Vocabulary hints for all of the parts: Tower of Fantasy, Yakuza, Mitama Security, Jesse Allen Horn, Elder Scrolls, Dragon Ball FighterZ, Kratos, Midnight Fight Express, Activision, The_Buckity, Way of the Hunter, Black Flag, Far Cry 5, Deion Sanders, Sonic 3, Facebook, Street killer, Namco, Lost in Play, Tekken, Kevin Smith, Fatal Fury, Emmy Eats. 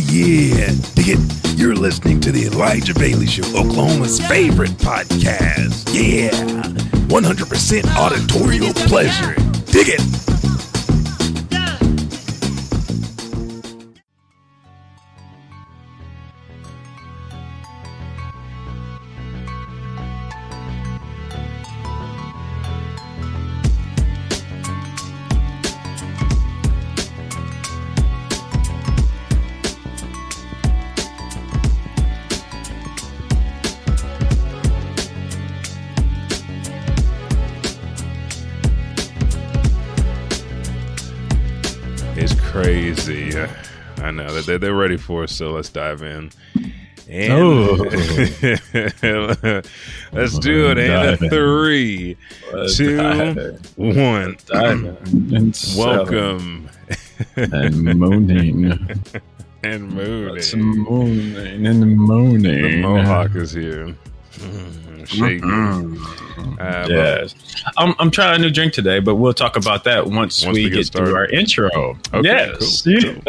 Oh yeah, dig it. You're listening to the Elijah Bailey Show, Oklahoma's favorite podcast. Yeah, 100% auditorial pleasure. Dig it. I know that they're ready for us, so let's dive in. And let's do it. And a 3, 2, 1. Welcome. And moaning. And moaning. It's moaning and moaning. The Mohawk is here. Shaking. Yes. I'm trying a new drink today, but we'll talk about that once we get through our intro. Okay, yes. Cool.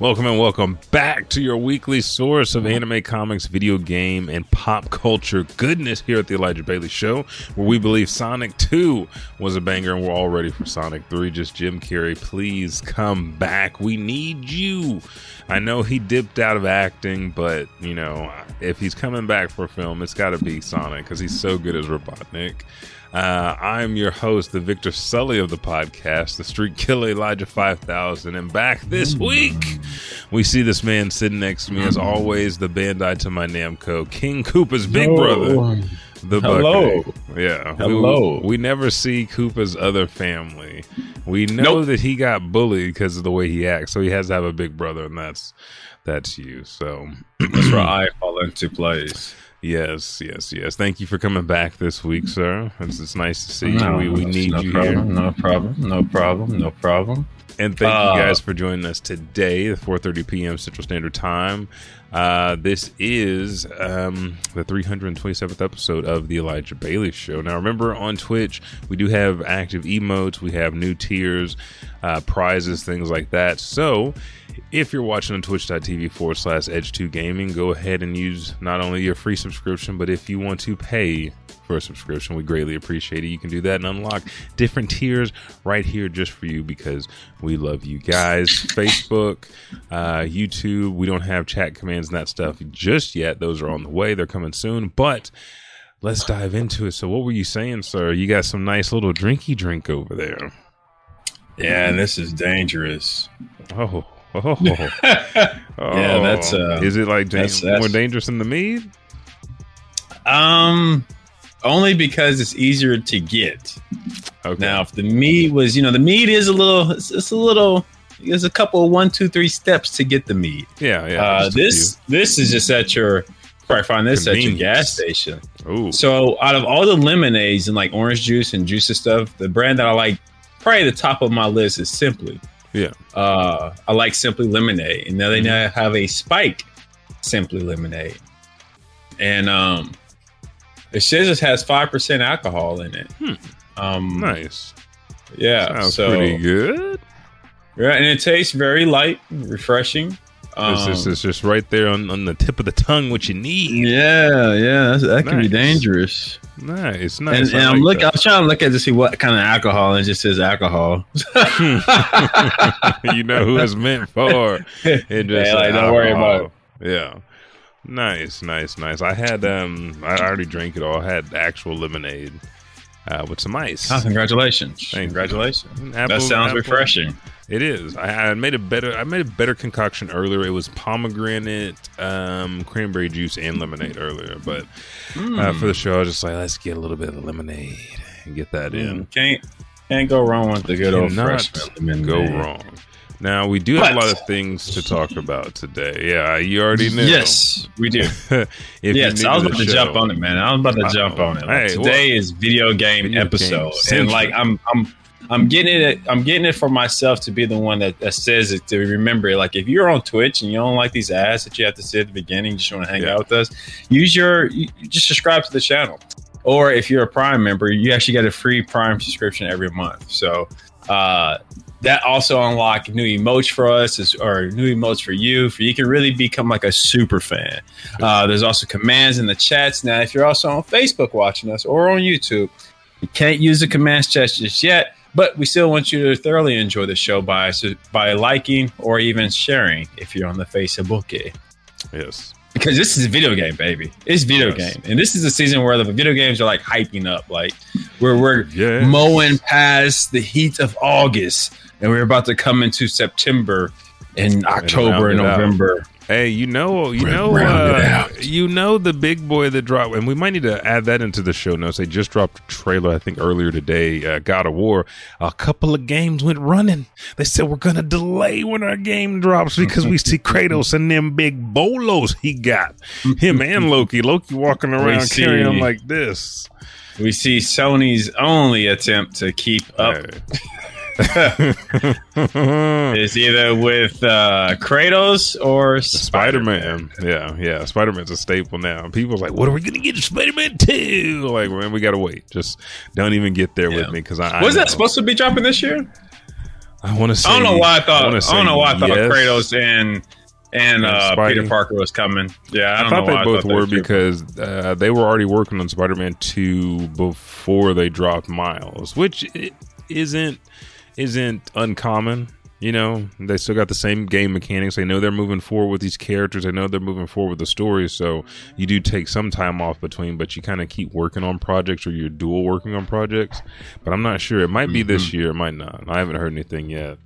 Welcome and welcome back to your weekly source of anime, comics, video game, and pop culture goodness here at the Elijah Bailey Show, where we believe Sonic 2 was a banger and we're all ready for Sonic 3. Just Jim Carrey, please come back. We need you. I know he dipped out of acting, but, you know, if he's coming back for a film, it's got to be Sonic because he's so good as Robotnik. I'm your host, the Victor Sully of the podcast, the Street Killer, Elijah 5000, and back this week, we see this man sitting next to me as always, the Bandai to my Namco, King Koopa's big brother, the Bucky. Yeah, we never see Koopa's other family. We know that he got bullied because of the way he acts, so he has to have a big brother, and that's you. So that's where I fall into place. Yes. Thank you for coming back this week, sir. It's nice to see you. We need you here. No problem. And thank you guys for joining us today at 4:30 p.m. Central Standard Time. This is the 327th episode of the Elijah Bailey Show. Now, remember, on Twitch, we do have active emotes. We have new tiers, prizes, things like that. So if you're watching on twitch.tv/edge2gaming, go ahead and use not only your free subscription, but if you want to pay for a subscription, we greatly appreciate it. You can do that and unlock different tiers right here just for you because we love you guys. Facebook, YouTube, we don't have chat commands and that stuff just yet. Those are on the way. They're coming soon, but let's dive into it. So what were you saying, sir? You got some nice little drinky drink over there. Yeah, and this is dangerous. Oh. Yeah, that's is it like more dangerous than the mead? Only because it's easier to get. Okay. Now, if the mead was, the mead is a little. There's a couple of 1, 2, 3 steps to get the mead. Yeah. This is just at your. Probably find this at your gas station. Ooh. So, out of all the lemonades and like orange juice and juice and stuff, the brand that I like, probably the top of my list is Simply. Yeah. I like Simply Lemonade. And now they now have a Spike Simply Lemonade. And the Shizzers has 5% alcohol in it. Nice. Yeah. Sounds pretty good. Yeah, and it tastes very light and refreshing. It's just right there on the tip of the tongue, what you need. Yeah. That can be dangerous. Nice. And I was trying to look at to see what kind of alcohol, and it just says alcohol. You know who it's meant for. It just don't worry about it. Yeah. Nice. I had, I already drank it all. I had actual lemonade with some ice. Oh, congratulations. Thank you. That sounds refreshing. It is. I made a better concoction earlier. It was pomegranate, cranberry juice, and lemonade earlier. But for the show, I was just like, let's get a little bit of lemonade and get that in. Can't go wrong with the good old fresh lemonade. Go wrong. Now, we do have a lot of things to talk about today. Yeah, you already knew. Yes, we do. I was about to jump on it, man. Like, hey, today is video game episode. And like I'm getting it for myself to be the one that says it, to remember it. Like, if you're on Twitch and you don't like these ads that you have to say at the beginning, you just want to hang out with us, just subscribe to the channel. Or if you're a Prime member, you actually get a free Prime subscription every month. So That also unlocked new emotes for us, or new emotes for you. For you can really become like a super fan. There's also commands in the chats. Now, if you're also on Facebook watching us or on YouTube, you can't use the commands chat just yet, but we still want you to thoroughly enjoy the show by liking or even sharing if you're on the Facebook. Yes. Because this is a video game, baby. It's video game. And this is a season where the video games are like hyping up. Like we're mowing past the heat of August, and we're about to come into September and October and November. Hey, you know the big boy that dropped, and we might need to add that into the show notes. They just dropped a trailer, I think, earlier today, God of War. A couple of games went running. They said, we're going to delay when our game drops because we see Kratos and them big bolos he got. Him and Loki. Loki walking around carrying him like this. We see Sony's only attempt to keep up. It's either with Kratos or Spider-Man. Yeah. Spider-Man's a staple now. People are like, what are we going to get to Spider-Man 2? Like, man, we got to wait. Just don't even get there with me. Was that supposed to be dropping this year? I want to say. I don't know why I thought Kratos and Peter Parker was coming. Yeah, I thought they were because they were already working on Spider-Man 2 before they dropped Miles, which isn't uncommon. You know, they still got the same game mechanics. They know they're moving forward with these characters. They know they're moving forward with the story. So you do take some time off between, but you kind of keep working on projects, or you're dual working on projects. But I'm not sure. It might be this year. It might not. I haven't heard anything yet.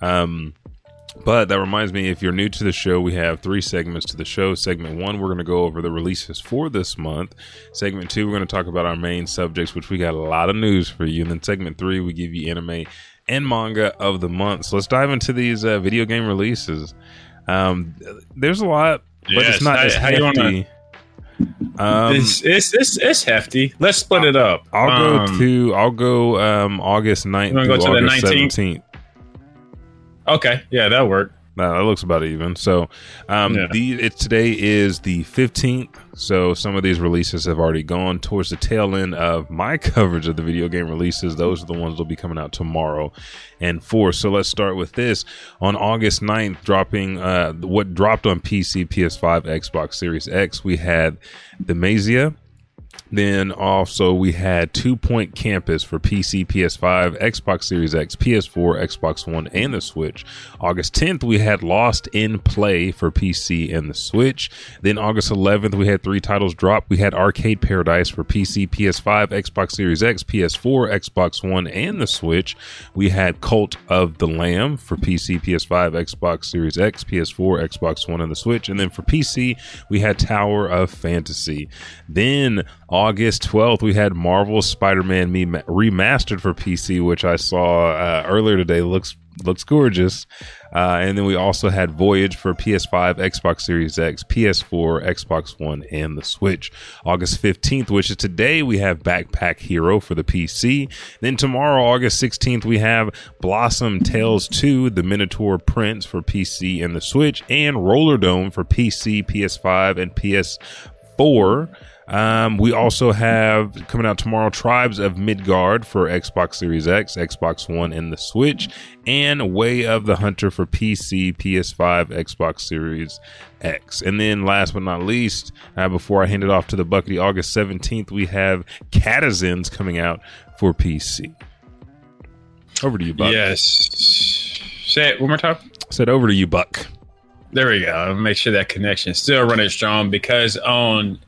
But that reminds me, if you're new to the show, we have three segments to the show. Segment one, we're going to go over the releases for this month. Segment two, we're going to talk about our main subjects, which we got a lot of news for you. And then segment three, we give you anime and manga of the month. So let's dive into these video game releases. There's a lot, but it's not as hefty. It's hefty. Let's split it up. I'll go August 9th through August 17th. Okay, yeah, that'll work. That looks about even. So today is the 15th, so some of these releases have already gone towards the tail end of my coverage of the video game releases. Those are the ones that will be coming out tomorrow and 4th. So let's start with this. On August 9th, dropping what dropped on PC, PS5, Xbox Series X, we had The Mazia. Then also we had 2 Point Campus for PC, PS5, Xbox Series X, PS4, Xbox One, and the Switch. August 10th, we had Lost in Play for PC and the Switch. Then August 11th, we had three titles drop. We had Arcade Paradise for PC, PS5, Xbox Series X, PS4, Xbox One, and the Switch. We had Cult of the Lamb for PC, PS5, Xbox Series X, PS4, Xbox One, and the Switch. And then for PC, we had Tower of Fantasy. Then August 12th, we had Marvel's Spider-Man Remastered for PC, which I saw earlier today. Looks gorgeous. And then we also had Voyage for PS5, Xbox Series X, PS4, Xbox One, and the Switch. August 15th, which is today, we have Backpack Hero for the PC. Then tomorrow, August 16th, we have Blossom Tales 2: The Minotaur Prince for PC and the Switch, and Roller Dome for PC, PS5, and PS4. We also have coming out tomorrow Tribes of Midgard for Xbox Series X, Xbox One, and the Switch, and Way of the Hunter for PC, PS5, Xbox Series X. And then last but not least, before I hand it off to the Buckety, August 17th, we have Catazins coming out for PC. Over to you, Buck. Yes. Say it one more time. I said over to you, Buck. There we go. Make sure that connection is still running strong, because on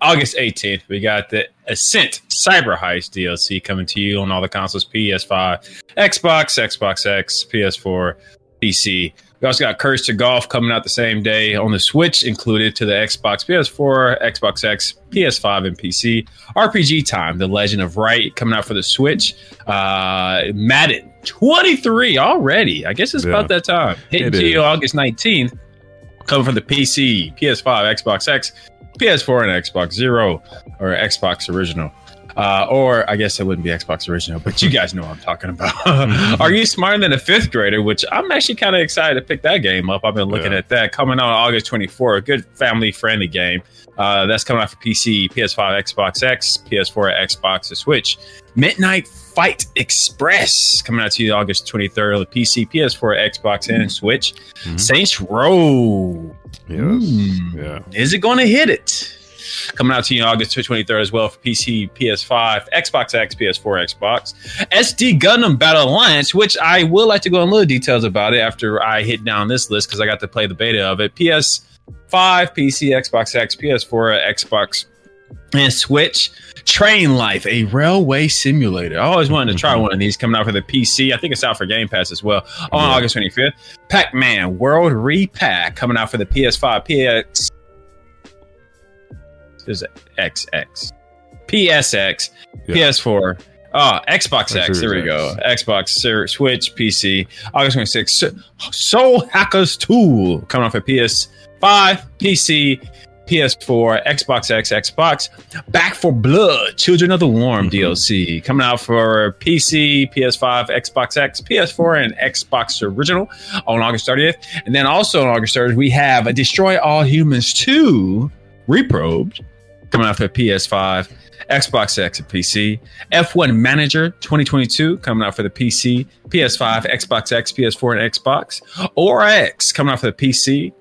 August 18th, we got the Ascent Cyber Heist DLC coming to you on all the consoles, PS5, Xbox, Xbox X, PS4, PC. We also got Curse to Golf coming out the same day on the Switch, included to the Xbox, PS4, Xbox X, PS5, and PC. RPG Time, The Legend of Wright, coming out for the Switch. Madden 23 already. I guess it's about that time. Hitting to you August 19th, coming from the PC, PS5, Xbox X, PS4, and Xbox Zero, or Xbox Original. Or I guess it wouldn't be Xbox Original, but you guys know what I'm talking about. Are You Smarter Than a Fifth Grader? Which I'm actually kind of excited to pick that game up. I've been looking at that. Coming out August 24th, a good family-friendly game. That's coming out for PC, PS5, Xbox X, PS4, Xbox, and Switch. Midnight Fight Express coming out to you August 23rd on the PC, PS4, Xbox, and Switch. Saints Row. Is it going to hit it? Coming out to you August 23rd as well for PC, PS5, Xbox X, PS4, Xbox. SD Gundam Battle Alliance, which I will like to go in little details about it after I hit down this list because I got to play the beta of it. PS5, PC, Xbox X, PS4, Xbox, and Switch. Train Life, a railway simulator. I always wanted to try one of these. Coming out for the PC. I think it's out for Game Pass as well on August 25th. Pac-Man World Repack coming out for the PS5, PS... There's XX, PSX, PS4, Xbox X. There we go. Xbox, Switch, PC. August 26th. Soul Hackers 2 coming off a PS5, PC, PS4, Xbox X, Xbox. Back for Blood, Children of the Worm DLC coming out for PC, PS5, Xbox X, PS4, and Xbox Original on August 30th. And then also on August 3rd, we have Destroy All Humans 2. Reprobed coming out for PS5, Xbox X, and PC. F1 Manager 2022 coming out for the PC, PS5, Xbox X, PS4, and Xbox. ORX coming out for the PC.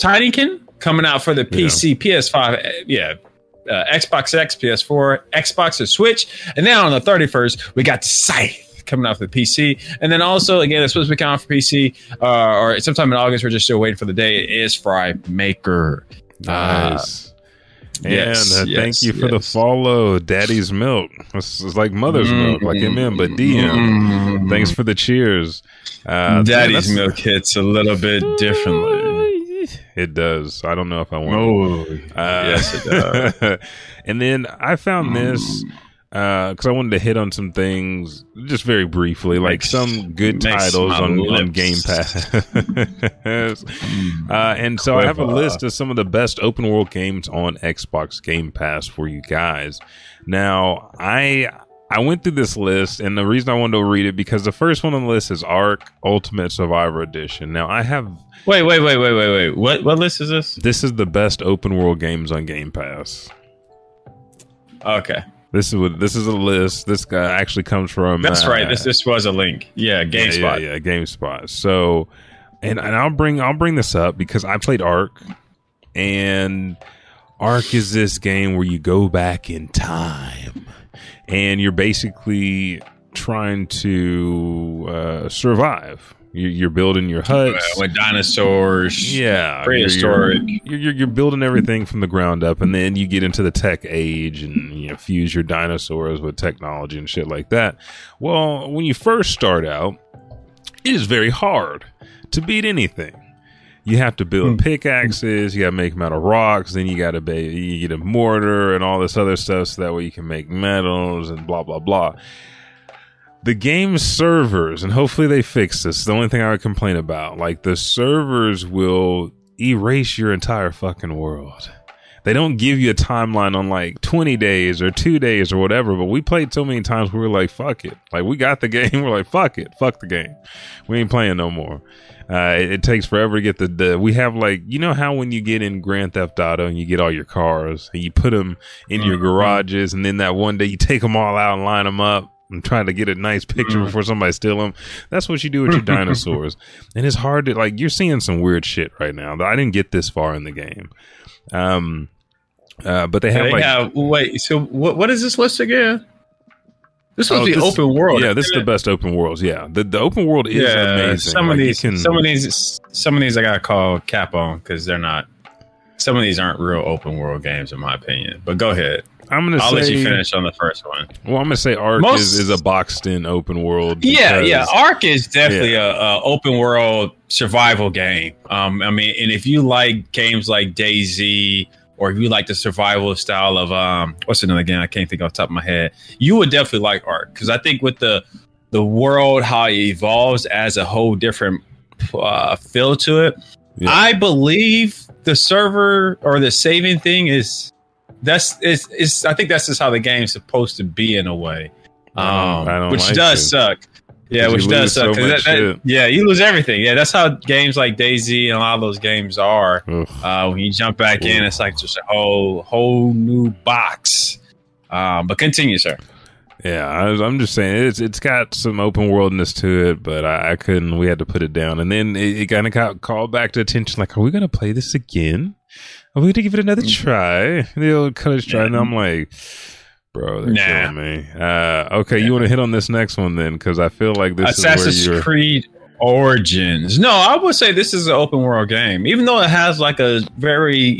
Tinykin coming out for the PC, PS5, Xbox X, PS4, Xbox, and Switch. And then on the 31st, we got Scythe coming off the PC. And then also, again, it's supposed to be coming off for PC or sometime in August. We're just still waiting for the day. It is Fry Maker. Nice. And thank you for the follow, Daddy's Milk. It's like Mother's Milk, like M&M, but DM. Thanks for the cheers. Daddy's Milk hits a little bit differently. It does. I don't know if I want to. Yes, it does. And then I found this. Because I wanted to hit on some things just very briefly, like some good titles on Game Pass. And so I have a list of some of the best open world games on Xbox Game Pass for you guys. Now, I went through this list, and the reason I wanted to read it because the first one on the list is Ark Ultimate Survivor Edition. Now I have wait. What list is this? This is the best open world games on Game Pass. Okay. This is a list. This guy actually comes from. That's right. This was a link. Yeah, GameSpot. Yeah, GameSpot. So, and I'll bring this up because I played Ark, and Ark is this game where you go back in time, and you're basically trying to survive. You're building your huts with dinosaurs. Yeah, prehistoric. You're building everything from the ground up, and then you get into the tech age, and you know, fuse your dinosaurs with technology and shit like that. Well, when you first start out, it is very hard to beat anything. You have to build pickaxes. You got to make them out of rocks. Then you get a mortar and all this other stuff, so that way you can make metals and blah blah blah. The game servers, and hopefully they fix this, the only thing I would complain about, like the servers will erase your entire fucking world. They don't give you a timeline on like 20 days or 2 days or whatever, but we played so many times we were like, fuck it. Like we got the game. We're like, fuck it. Fuck the game. We ain't playing no more. It takes forever to get the we have like, you know how when you get in Grand Theft Auto and you get all your cars and you put them in your garages and then that one day you take them all out and line them up. I'm trying to get a nice picture before somebody steals them. That's what you do with your dinosaurs. And it's hard to, like, you're seeing some weird shit right now. I didn't get this far in the game. But they have, wait, so what is this list again? This was the open world. Yeah, this is the best open worlds. Yeah, the open world is amazing. Some of these I got to call cap on because they're not. Some of these aren't real open world games, in my opinion. But go ahead. I'll let you finish on the first one. Well, I'm gonna say Ark is a boxed-in open world. Ark is definitely a open world survival game. I mean, and if you like games like DayZ, or if you like the survival style of what's another game I can't think off the top of my head, you would definitely like Ark because I think with the world how it evolves as a whole different feel to it. Yeah. I believe the server or the saving thing is. I think that's just how the game's supposed to be in a way, suck. Yeah, which does suck. So you lose everything. Yeah, that's how games like DayZ and a lot of those games are. When you jump back in, it's like just a whole new box. But continue, sir. Yeah, I'm just saying it's got some open worldness to it, but I couldn't. We had to put it down, and then it kind of got called back to attention. Like, are we going to play this again? Are we going to give it another try? The old college try, and I'm like, bro, they're killing me. Okay, you want to hit on this next one then, because I feel like this is where you're... Assassin's Creed Origins. No, I would say this is an open world game, even though it has like a very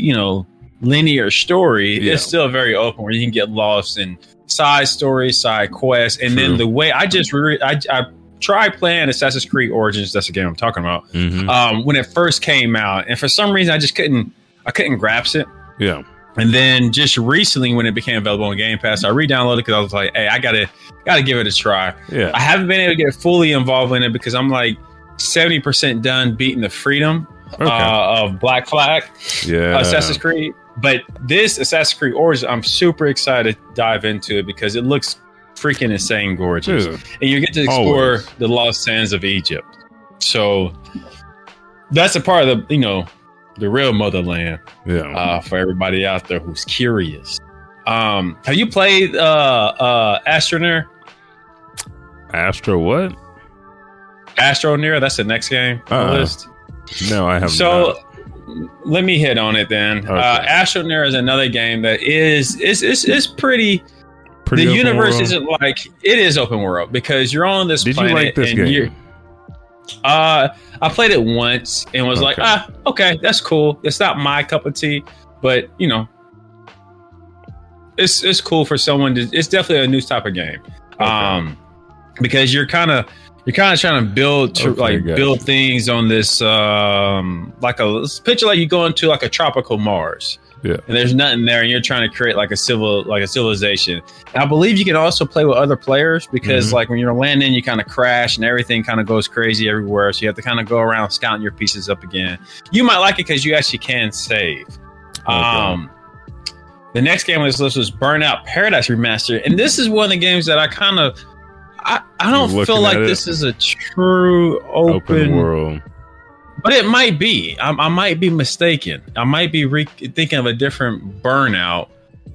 linear story. Yeah. It's still very open where you can get lost in side stories, side quests, and then the way I tried playing Assassin's Creed Origins. That's the game I'm talking about. Mm-hmm. When it first came out, and for some reason I just couldn't grasp it. Yeah. And then just recently, when it became available on Game Pass, I re-downloaded it because I was like, hey, I gotta give it a try. Yeah. I haven't been able to get fully involved in it because I'm like 70% done beating the freedom of Black Flag, Assassin's Creed. But this Assassin's Creed Origins, I'm super excited to dive into it because it looks freaking insane gorgeous. Dude, and you get to explore the lost sands of Egypt. So that's a part of the, the real motherland for everybody out there who's curious. Have you played Astroneer? Astro what? Astroneer, that's the next game on the list. No, I haven't. So let me hit on it then. Okay. Astroneer is another game that is pretty. The universe isn't like it is open world because you're on this planet. Did you like this game? I played it once and was like, okay, that's cool. It's not my cup of tea, but it's cool for someone to. It's definitely a new type of game, because you're kind of trying to build things on this picture, like you go into like a tropical Mars, and there's nothing there, and you're trying to create like a civilization. And I believe you can also play with other players because like when you're landing, you kind of crash and everything kind of goes crazy everywhere. So you have to kind of go around scouting your pieces up again. You might like it because you actually can save. Okay. The next game on this list was Burnout Paradise Remastered, and this is one of the games that I kind of. I don't feel like this is a true open world, but it might be. I might be mistaken. I might be thinking of a different Burnout.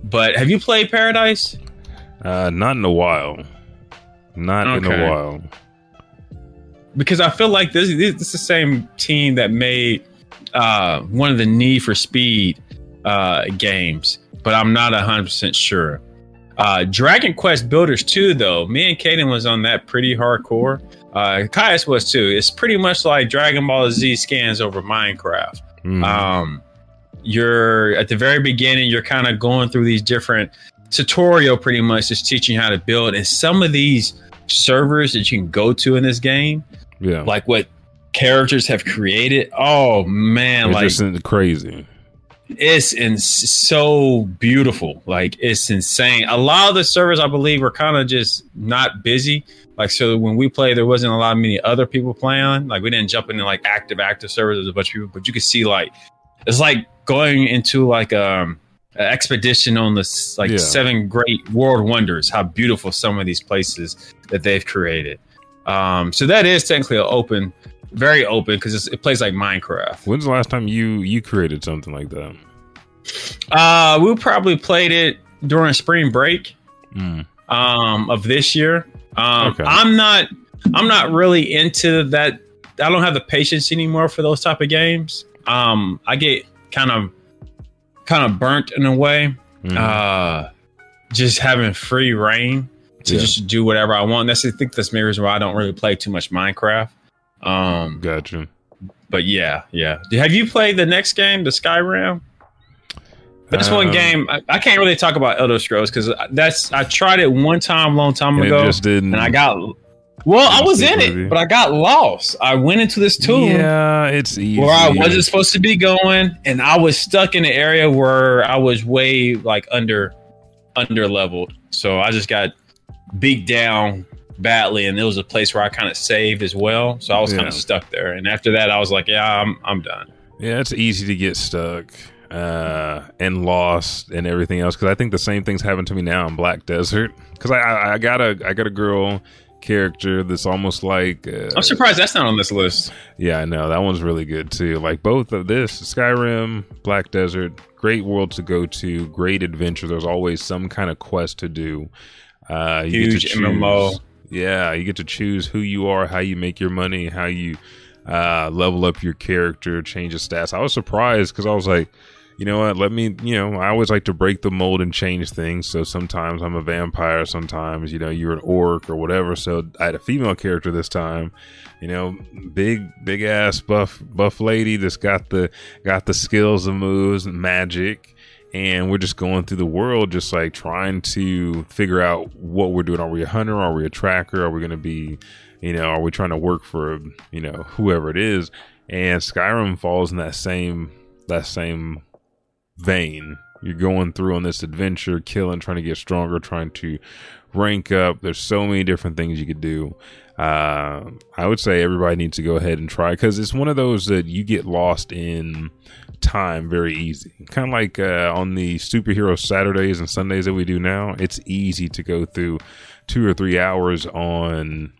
But have you played Paradise? Not in a while. Not in a while. Because I feel like this is the same team that made one of the Need for Speed games, but I'm not 100% sure. Dragon Quest Builders 2, though, me and Kaden was on that pretty hardcore. Caius was too. It's pretty much like Dragon Ball Z scans over Minecraft. You're at the very beginning, you're kind of going through these different tutorial, pretty much just teaching you how to build. And some of these servers that you can go to in this game, like what characters have created. Oh man, it's like just crazy. It's so beautiful. Like, it's insane. A lot of the servers, I believe, were kind of just not busy. Like, so when we played, there wasn't a lot of many other people playing. Like, we didn't jump into like active servers. There's a bunch of people, but you could see like it's like going into like an expedition on the seven great world wonders. How beautiful some of these places that they've created. So that is technically an open. Very open because it plays like Minecraft. When's the last time you created something like that? We probably played it during spring break of this year. I'm not really into that. I don't have the patience anymore for those type of games. I get kind of burnt in a way. Just having free reign to just do whatever I want. That's I think that's the reason why I don't really play too much Minecraft. Gotcha. But yeah. Have you played the next game, the Skyrim? That's one game I can't really talk about Elder Scrolls because I tried it one time, long time ago, and I got. Well, I was in it, but I got lost. I went into this tomb. Yeah, it's easy. Where I wasn't supposed to be going, and I was stuck in an area where I was way like under leveled. So I just got beat down badly, and it was a place where I kind of saved as well, so I was kind of stuck there. And after that, I was like, I'm done. Yeah, it's easy to get stuck and lost and everything else because I think the same things happen to me now in Black Desert because I got a girl character that's almost like I'm surprised that's not on this list. Yeah, I know that one's really good too. Like both of this Skyrim, Black Desert, great world to go to, great adventure. There's always some kind of quest to do. Huge MMO. Yeah, you get to choose who you are, how you make your money, how you level up your character, change the stats. I was surprised because I was like, you know what, let me, you know, I always like to break the mold and change things. So sometimes I'm a vampire, sometimes, you know, you're an orc or whatever. So I had a female character this time, you know, big ass buff lady that's got the skills and moves and magic. And we're just going through the world, just like trying to figure out what we're doing. Are we a hunter? Are we a tracker? Are we going to be, you know, are we trying to work for, you know, whoever it is? And Skyrim falls in that same vein. You're going through on this adventure, killing, trying to get stronger, trying to rank up. There's so many different things you could do. I would say everybody needs to go ahead and try, because it's one of those that you get lost in time very easy. Kind of like on the superhero Saturdays and Sundays that we do now, it's easy to go through 2 or 3 hours on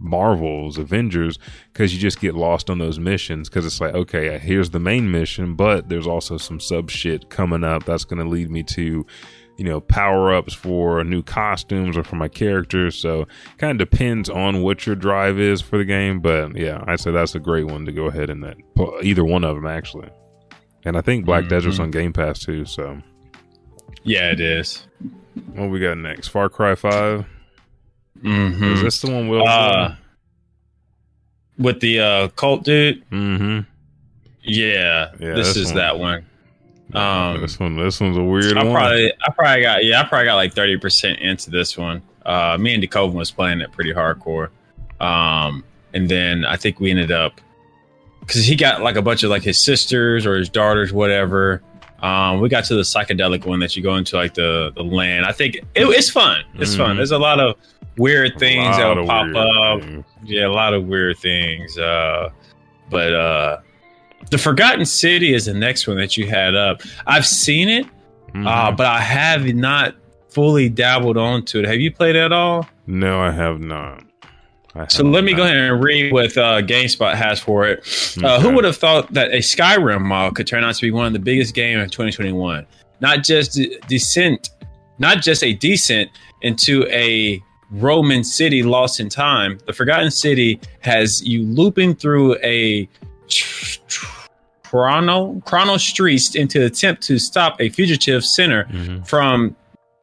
Marvel's Avengers, because you just get lost on those missions, because it's like, okay, here's the main mission, but there's also some sub shit coming up that's going to lead me to, you know, power-ups for new costumes or for my characters. So kind of depends on what your drive is for the game, but yeah, I'd say that's a great one to go ahead and that either one of them actually. And I think Black Desert's on Game Pass too, so yeah, it is. What we got next? Far Cry 5. Mm-hmm. Is this the one Will with the cult dude? Mm-hmm. Yeah, this is one. That one. This one's a weird one. I probably got like 30% into this one. Me and DeCoven was playing it pretty hardcore. And then I think we ended up, because he got like a bunch of like his sisters or his daughters, whatever. We got to the psychedelic one that you go into like the land. I think it's fun. It's fun. There's a lot of weird things that will pop up. Things. Yeah, a lot of weird things. But The Forgotten City is the next one that you had up. I've seen it, but I have not fully dabbled onto it. Have you played it at all? No, I have not. So let me go ahead and read what GameSpot has for it. Okay. Who would have thought that a Skyrim mod could turn out to be one of the biggest games of 2021? Not just a descent into a Roman city lost in time. The Forgotten City has you looping through a chrono streets into attempt to stop a fugitive sinner from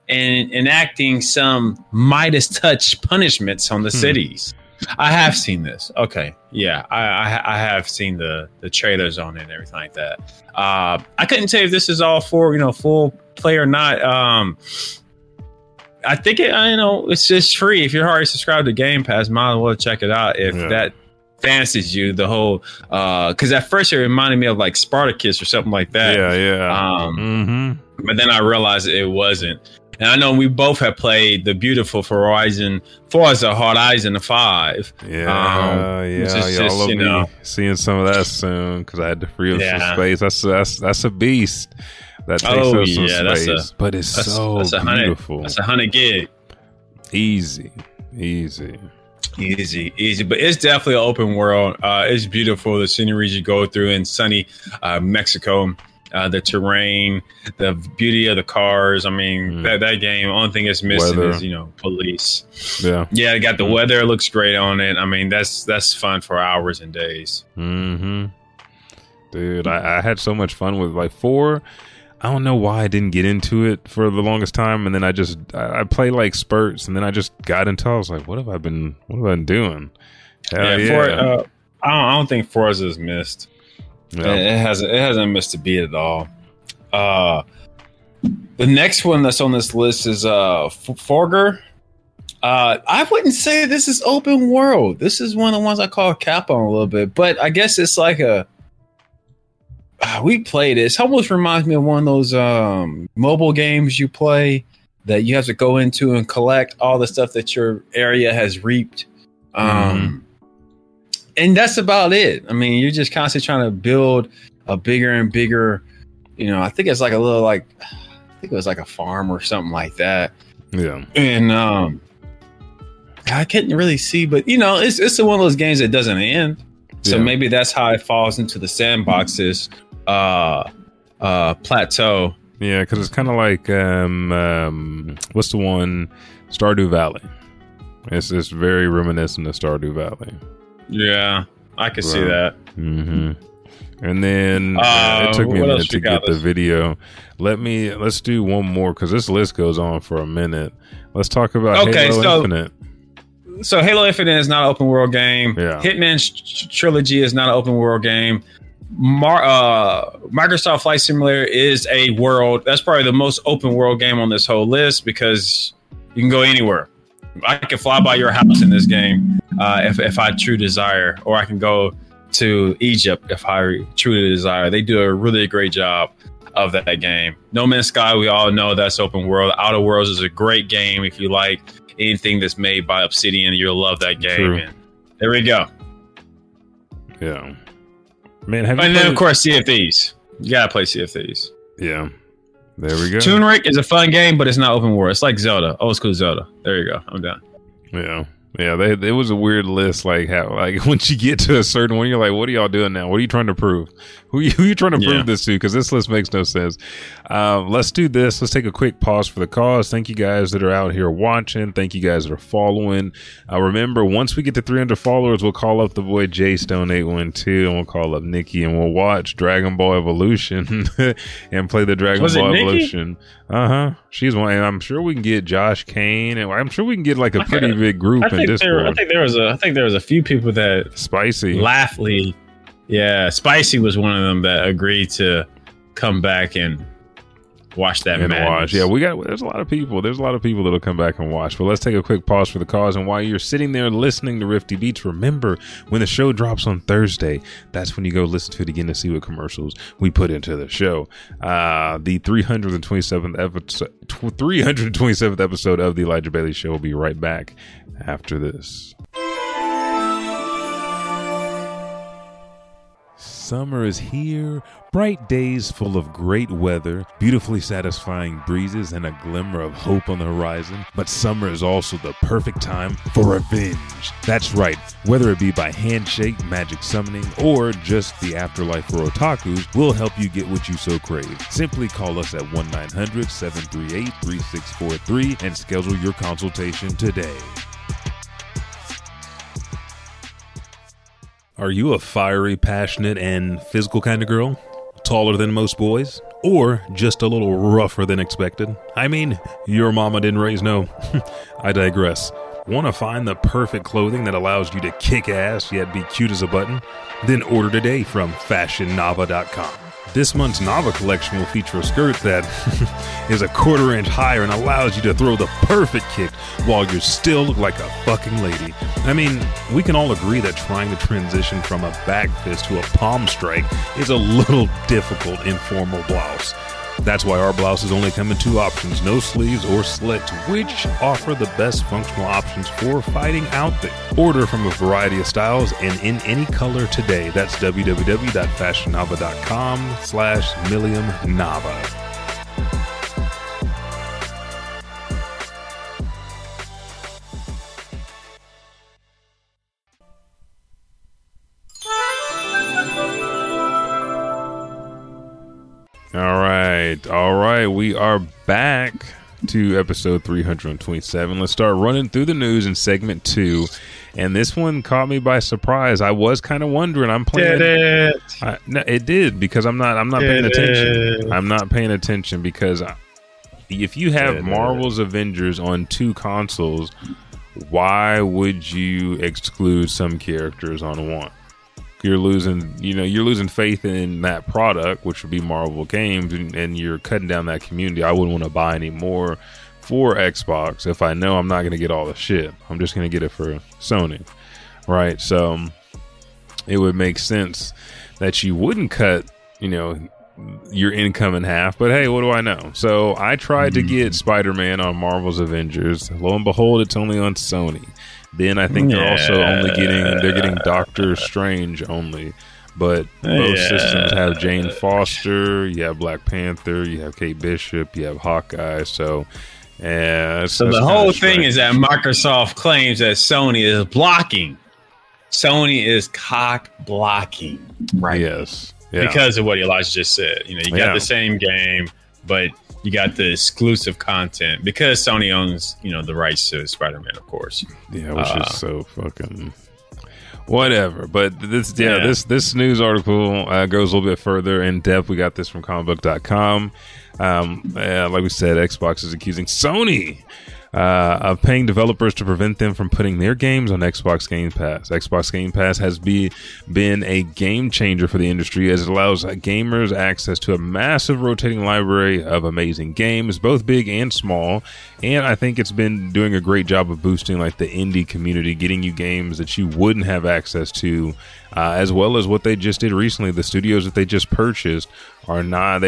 enacting some Midas touch punishments on the cities. I have seen this. Okay, yeah, I have seen the trailers on it and everything like that. I couldn't tell if this is all for, you know, full play or not. I think it's just free. If you're already subscribed to Game Pass, might as well check it out if that fancies you. The whole because at first it reminded me of like Spartacus or something like that. But then I realized it wasn't. And I know we both have played the beautiful Forza Horizon 5. Which is y'all just, seeing some of that soon, because I had to free up some space. That's a beast that takes up some space. Beautiful. That's 100 gig easy, but it's definitely an open world. It's beautiful. The sceneries you go through in sunny Mexico, the terrain, the beauty of the cars. I mean, that game, only thing it's missing is, police. Yeah, it got the weather. It looks great on it. I mean, that's fun for hours and days. Dude, I had so much fun with like 4. I don't know why I didn't get into it for the longest time, and then I played like spurts, and then I just got into it. I was like, what have I been doing? I don't think Forza is missed. It hasn't missed a beat at all. The next one that's on this list is Forger. I wouldn't say this is open world. This is one of the ones I call cap on a little bit, but I guess it's like a. We play this. Almost reminds me of one of those mobile games you play that you have to go into and collect all the stuff that your area has reaped. And that's about it. I mean, you're just constantly trying to build a bigger and bigger, I think it's like a little like, I think it was like a farm or something like that. Yeah. And I couldn't really see, but it's one of those games that doesn't end. So maybe that's how it falls into the sandboxes plateau. Yeah, because it's kind of like what's the one, Stardew Valley. It's just very reminiscent of Stardew Valley. Yeah, I can see that. Mm-hmm. And then it took me a minute to get the video. Let's do one more because this list goes on for a minute. Let's talk about Halo Infinite. So Halo Infinite is not an open world game. Yeah. Hitman's trilogy is not an open world game. Microsoft Flight Simulator is a world. That's probably the most open world game on this whole list because you can go anywhere. I can fly by your house in this game if I true desire, or I can go to Egypt if I truly desire. They do a really great job of that game. No Man's Sky, we all know that's open world. Outer Worlds is a great game. If you like anything that's made by Obsidian, you'll love that game. True. And there we go. Yeah. Man, then, of course, Sea of Thieves. You gotta play Sea of Thieves. Yeah. There we go. Toon Rake is a fun game, but it's not open world. It's like Zelda, old school Zelda. There you go. I'm done. Yeah. Yeah, it was a weird list. Like once you get to a certain one, you're like, "What are y'all doing now? What are you trying to prove? Who are you trying to prove this to?" Because this list makes no sense. Let's do this. Let's take a quick pause for the cause. Thank you guys that are out here watching. Thank you guys that are following. Remember, once we get to 300 followers, we'll call up the boy JStone812, and we'll call up Nikki, and we'll watch Dragon Ball Evolution and play the Dragon Ball Evolution. She's one, and I'm sure we can get Josh Kane, and I'm sure we can get like a pretty big group. I think there was a few people that Spicy Laughly. Yeah, Spicy was one of them that agreed to come back and watch that match. Yeah, there's a lot of people. There's a lot of people that'll come back and watch. But let's take a quick pause for the cause. And while you're sitting there listening to Rifty Beats, remember when the show drops on Thursday, that's when you go listen to it again to see what commercials we put into the show. The 327th episode of the Elijah Bailey Show will be right back after this. Summer is here. Bright days full of great weather, beautifully satisfying breezes, and a glimmer of hope on the horizon. But summer is also the perfect time for revenge. That's right. Whether it be by handshake, magic summoning, or just the afterlife for otakus, we'll help you get what you so crave. Simply call us at 1-900-738-3643 and schedule your consultation today. Are you a fiery, passionate, and physical kind of girl? Taller than most boys? Or just a little rougher than expected? I mean, your mama didn't raise no. I digress. Want to find the perfect clothing that allows you to kick ass yet be cute as a button? Then order today from FashionNava.com. This month's Nava collection will feature a skirt that is a 1/4 inch higher and allows you to throw the perfect kick while you still look like a fucking lady. I mean, we can all agree that trying to transition from a back fist to a palm strike is a little difficult in formal blouse. That's why our blouses only come in 2 options, no sleeves or slits, which offer the best functional options for fighting out the order from a variety of styles and in any color today. That's www.fashionnava.com/MilliamNava. All right, we are back to episode 327. Let's start running through the news in segment 2, and this one caught me by surprise. I was kind of wondering. I'm playing. It did because I'm not paying attention. I'm not paying attention because if you have Marvel's Avengers on 2 consoles, why would you exclude some characters on one? You're losing faith in that product, which would be Marvel games, and you're cutting down that community. I wouldn't want to buy any more for Xbox if I know I'm not going to get all the shit. I'm just going to get it for Sony, right? So it would make sense that you wouldn't cut, your income in half. But hey, what do I know? So I tried to get Spider-Man on Marvel's Avengers. Lo and behold, it's only on Sony. Then I think they're also only getting Doctor Strange only, but both systems have Jane Foster. You have Black Panther. You have Kate Bishop. You have Hawkeye. So the whole thing is that Microsoft claims that Sony is blocking. Sony is cock blocking, right? Yes, because of what Elijah just said. You got the same game. but you got the exclusive content because Sony owns, you know, the rights to Spider-Man, of course. Yeah, which is so fucking whatever. But this, this news article goes a little bit further in depth. We got this from comicbook.com. Like we said, Xbox is accusing Sony of paying developers to prevent them from putting their games on Xbox Game Pass. Xbox Game Pass has been a game changer for the industry as it allows gamers access to a massive rotating library of amazing games, both big and small. And I think it's been doing a great job of boosting like the indie community, getting you games that you wouldn't have access to, as well as what they just did recently. The studios that they just purchased were not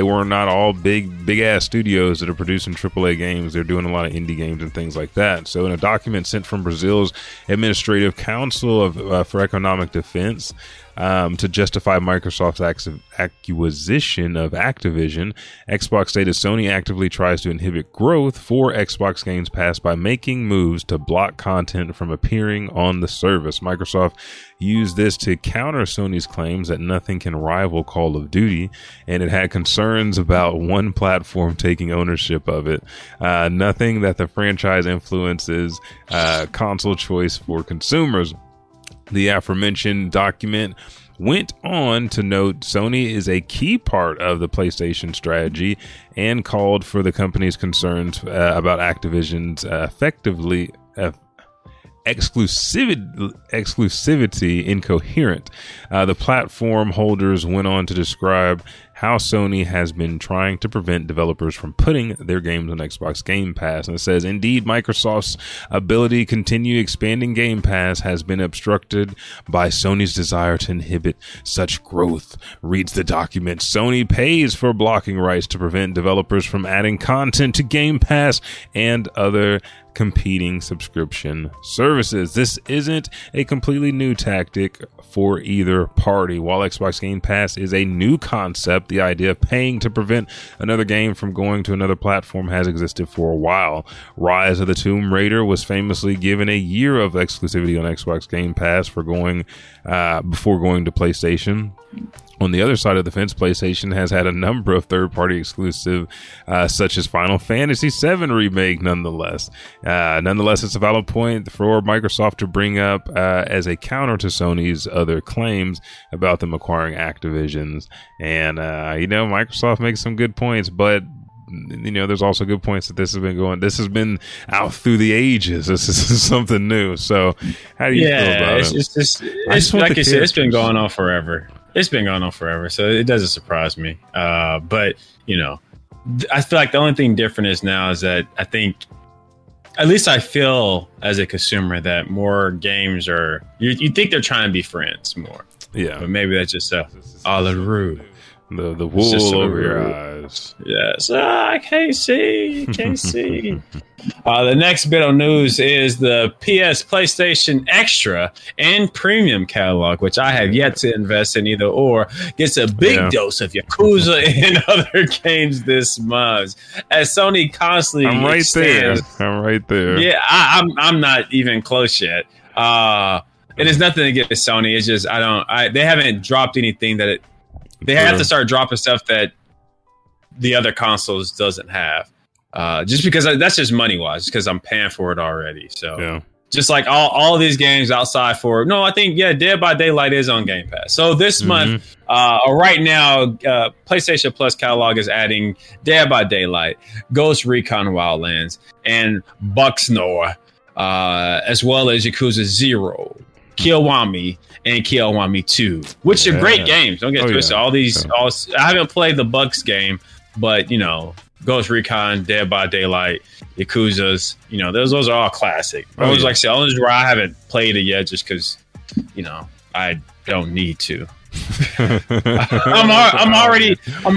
all big ass studios that are producing AAA games. They're doing a lot of indie games and things like that. So in a document sent from Brazil's Administrative Council for Economic Defense, to justify Microsoft's acquisition of Activision, Xbox stated Sony actively tries to inhibit growth for Xbox Games Pass by making moves to block content from appearing on the service. Microsoft used this to counter Sony's claims that nothing can rival Call of Duty, and it had concerns about one platform taking ownership of it. Nothing that the franchise influences console choice for consumers. The aforementioned document went on to note Sony is a key part of the PlayStation strategy and called for the company's concerns about Activision's exclusivity incoherent. The platform holders went on to describe how Sony has been trying to prevent developers from putting their games on Xbox Game Pass. And it says, indeed, Microsoft's ability to continue expanding Game Pass has been obstructed by Sony's desire to inhibit such growth, reads the document. Sony pays for blocking rights to prevent developers from adding content to Game Pass and other competing subscription services. This isn't a completely new tactic for either party. While Xbox Game Pass is a new concept, the idea of paying to prevent another game from going to another platform has existed for a while. Rise of the Tomb Raider was famously given a year of exclusivity on Xbox Game Pass before going to PlayStation. On the other side of the fence, PlayStation has had a number of third-party exclusive, such as Final Fantasy VII Remake, nonetheless. Nonetheless, it's a valid point for Microsoft to bring up as a counter to Sony's other claims about them acquiring Activision. And, Microsoft makes some good points, but there's also good points that this has been out through the ages. This is something new. So how do you feel about it? It's like you said, it's been going on forever. So it doesn't surprise me. But, I feel like the only thing different is now is that I think, at least I feel as a consumer, that more games are, you think they're trying to be friends more. Yeah. But maybe that's just all a ruse. The wool over your eyes. Yes. I can't see. The next bit of news is the PS PlayStation Extra and Premium catalog, which I have yet to invest in either or, gets a big dose of Yakuza and other games this month. As Sony constantly I'm right there. Yeah, I'm not even close yet. It is nothing against Sony. It's just they haven't dropped anything that it. They have to start dropping stuff that the other consoles doesn't have, just because that's just money wise. Because I'm paying for it already, so just like all these games outside for I think Dead by Daylight is on Game Pass. So this month, or right now, PlayStation Plus catalog is adding Dead by Daylight, Ghost Recon Wildlands, and Bucksnore, as well as Yakuza 0. Kiwami and Kiwami 2, which are great games. Don't get twisted. Yeah. All these, I haven't played the Bucks game, but Ghost Recon, Dead by Daylight, Yakuza's, those are all classic. Like I said, only where I haven't played it yet, just because I don't need to. I'm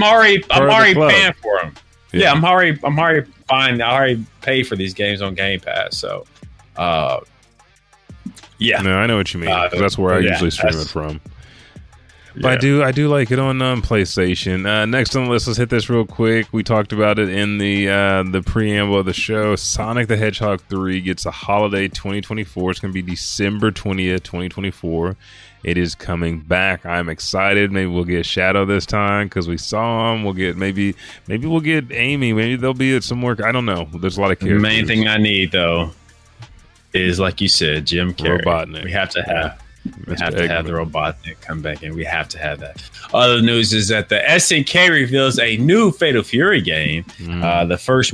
already paying for them. Yeah, I'm already fine. I already pay for these games on Game Pass, so. Yeah, no, I know what you mean. That's where I usually stream it from. But yeah. I do like it on PlayStation. Next on the list, let's hit this real quick. We talked about it in the preamble of the show. Sonic the Hedgehog 3 gets a holiday 2024. It's going to be December 20th, 2024. It is coming back. I'm excited. Maybe we'll get Shadow this time because we saw him. We'll get maybe we'll get Amy. Maybe there'll be some work. I don't know. There's a lot of characters. The main thing I need though is, like you said, Jim Carrey. Robotnik. We have to have. We have to have the Robotnik come back in. We have to have that. Other news is that the SNK reveals a new Fatal Fury game, the first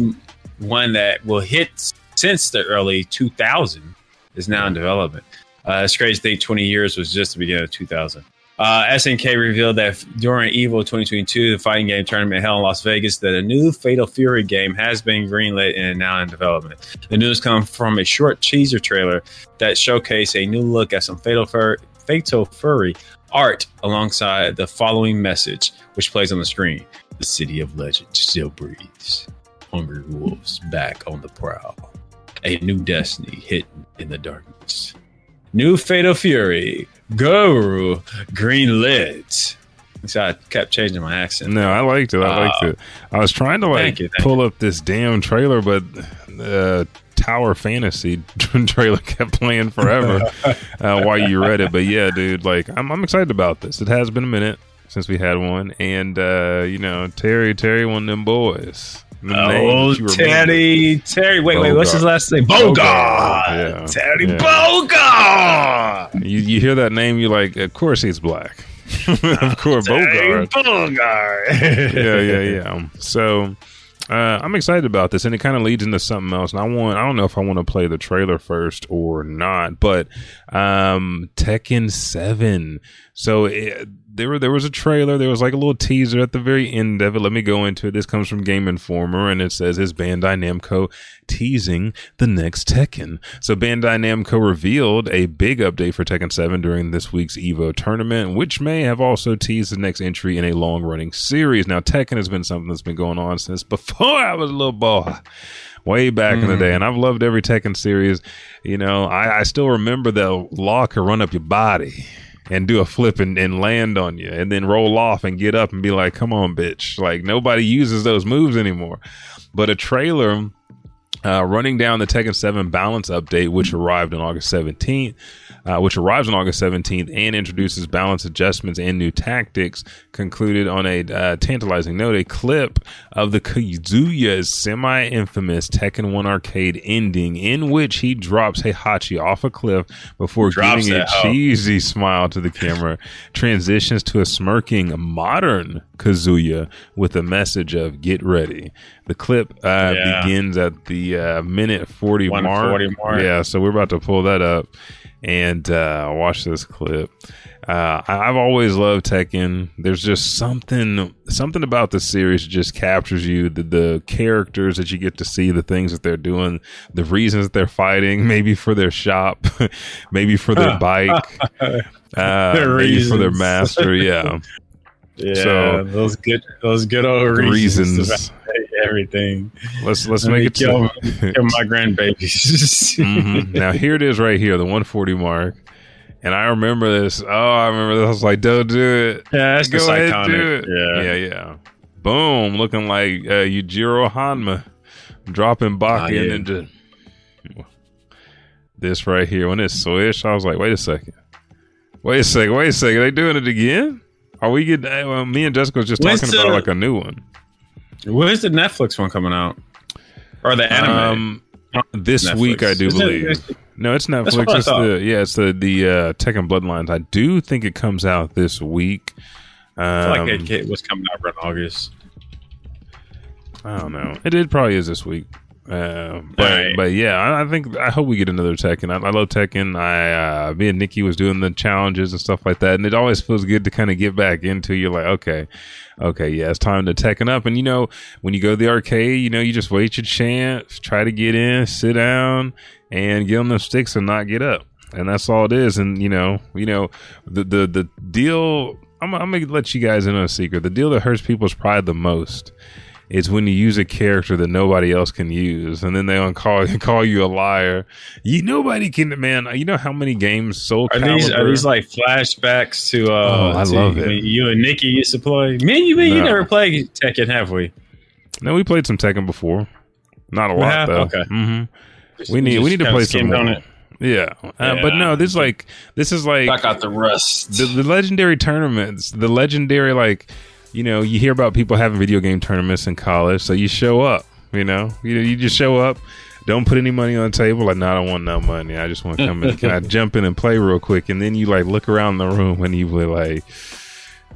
one that will hit since the early 2000s is now in development. It's crazy to think 20 years was just the beginning of 2000. SNK revealed that during EVO 2022, the fighting game tournament held in Las Vegas, that a new Fatal Fury game has been greenlit and now in development. The news comes from a short teaser trailer that showcased a new look at some Fatal Fury art alongside the following message, which plays on the screen. The city of legend still breathes. Hungry wolves back on the prowl. A new destiny hidden in the darkness. New Fatal Fury. Guru green lids. So I kept changing my accent. No, I liked it. I was trying to pull up this damn trailer, but the Tower Fantasy trailer kept playing forever while you read it. But yeah, dude, like I'm excited about this. It has been a minute since we had one, and you know, Terry, one of them boys. Oh, Terry. Wait, what's his last name? Bogart. Yeah. Terry Bogart. You hear that name, you're like, of course he's black. Of course, Bogart. Yeah. So I'm excited about this, and it kind of leads into something else. And I don't know if I want to play the trailer first or not, but Tekken 7. So there was a trailer. There was like a little teaser at the very end of it. Let me go into it. This comes from Game Informer, and it says, "Is Bandai Namco teasing the next Tekken?" So Bandai Namco revealed a big update for Tekken 7 during this week's EVO tournament, which may have also teased the next entry in a long-running series. Now, Tekken has been something that's been going on since before I was a little boy. Way back in the day, and I've loved every Tekken series. You know, I still remember the law could run up your body and do a flip and land on you and then roll off and get up and be like, come on, bitch. Like, nobody uses those moves anymore. But a trailer running down the Tekken 7 balance update, which arrived on August 17th, and introduces balance adjustments and new tactics, concluded on a tantalizing note, a clip of the Kazuya's semi-infamous Tekken 1 arcade ending, in which he drops Heihachi off a cliff before giving a cheesy smile to the camera, transitions to a smirking modern Kazuya with a message of "Get ready." The clip begins at the minute 40 mark. Yeah, so we're about to pull that up and watch this clip. I've always loved Tekken. There's just something about the series that just captures you. The characters that you get to see, the things that they're doing, the reasons that they're fighting, maybe for their shop, maybe for their bike, maybe for their master. Yeah. Yeah, so, those good old reasons. Everything. Let's make it kill my grandbabies. Mm-hmm. Now here it is, right here, the 140 mark. And I remember this. I was like, "Don't do it." Yeah, that's just iconic. Do it. Yeah. Boom, looking like Yujiro Hanma dropping Bucky, and then just this right here. When it's swish, I was like, "Wait a second, they doing it again?" Are we getting? Me and Jessica was just talking about like a new one. When's the Netflix one coming out? Or the anime? This Netflix. Week, I do Is believe. No, it's Netflix. It's the Tekken Bloodlines. I do think it comes out this week. I feel like it was coming out in August. I don't know. It probably is this week. But yeah, I hope we get another Tekken. I love Tekken. Me and Nikki was doing the challenges and stuff like that, and it always feels good to kind of get back into. You're like, okay, yeah, it's time to Tekken up. And you know, when you go to the arcade, you know, you just wait your chance, try to get in, sit down, and get on those sticks and not get up. And that's all it is. And you know, the deal. I'm gonna let you guys in on a secret. The deal that hurts people's pride the most is when you use a character that nobody else can use, and then they call you a liar. You know how many games Soul Calibur are these like flashbacks to? I love it. You and Nikki used to play. You never played Tekken, have we? No, we played some Tekken before. Not a lot though. Okay. Mm-hmm. We need to play some more. On it. Yeah. But no, this is like I got the rest. The legendary tournaments, the legendary, like, you know, you hear about people having video game tournaments in college, so you show up, you just show up, don't put any money on the table, like, no, I don't want no money, I just want to come in, can I jump in and play real quick? And then you like look around the room and you were like,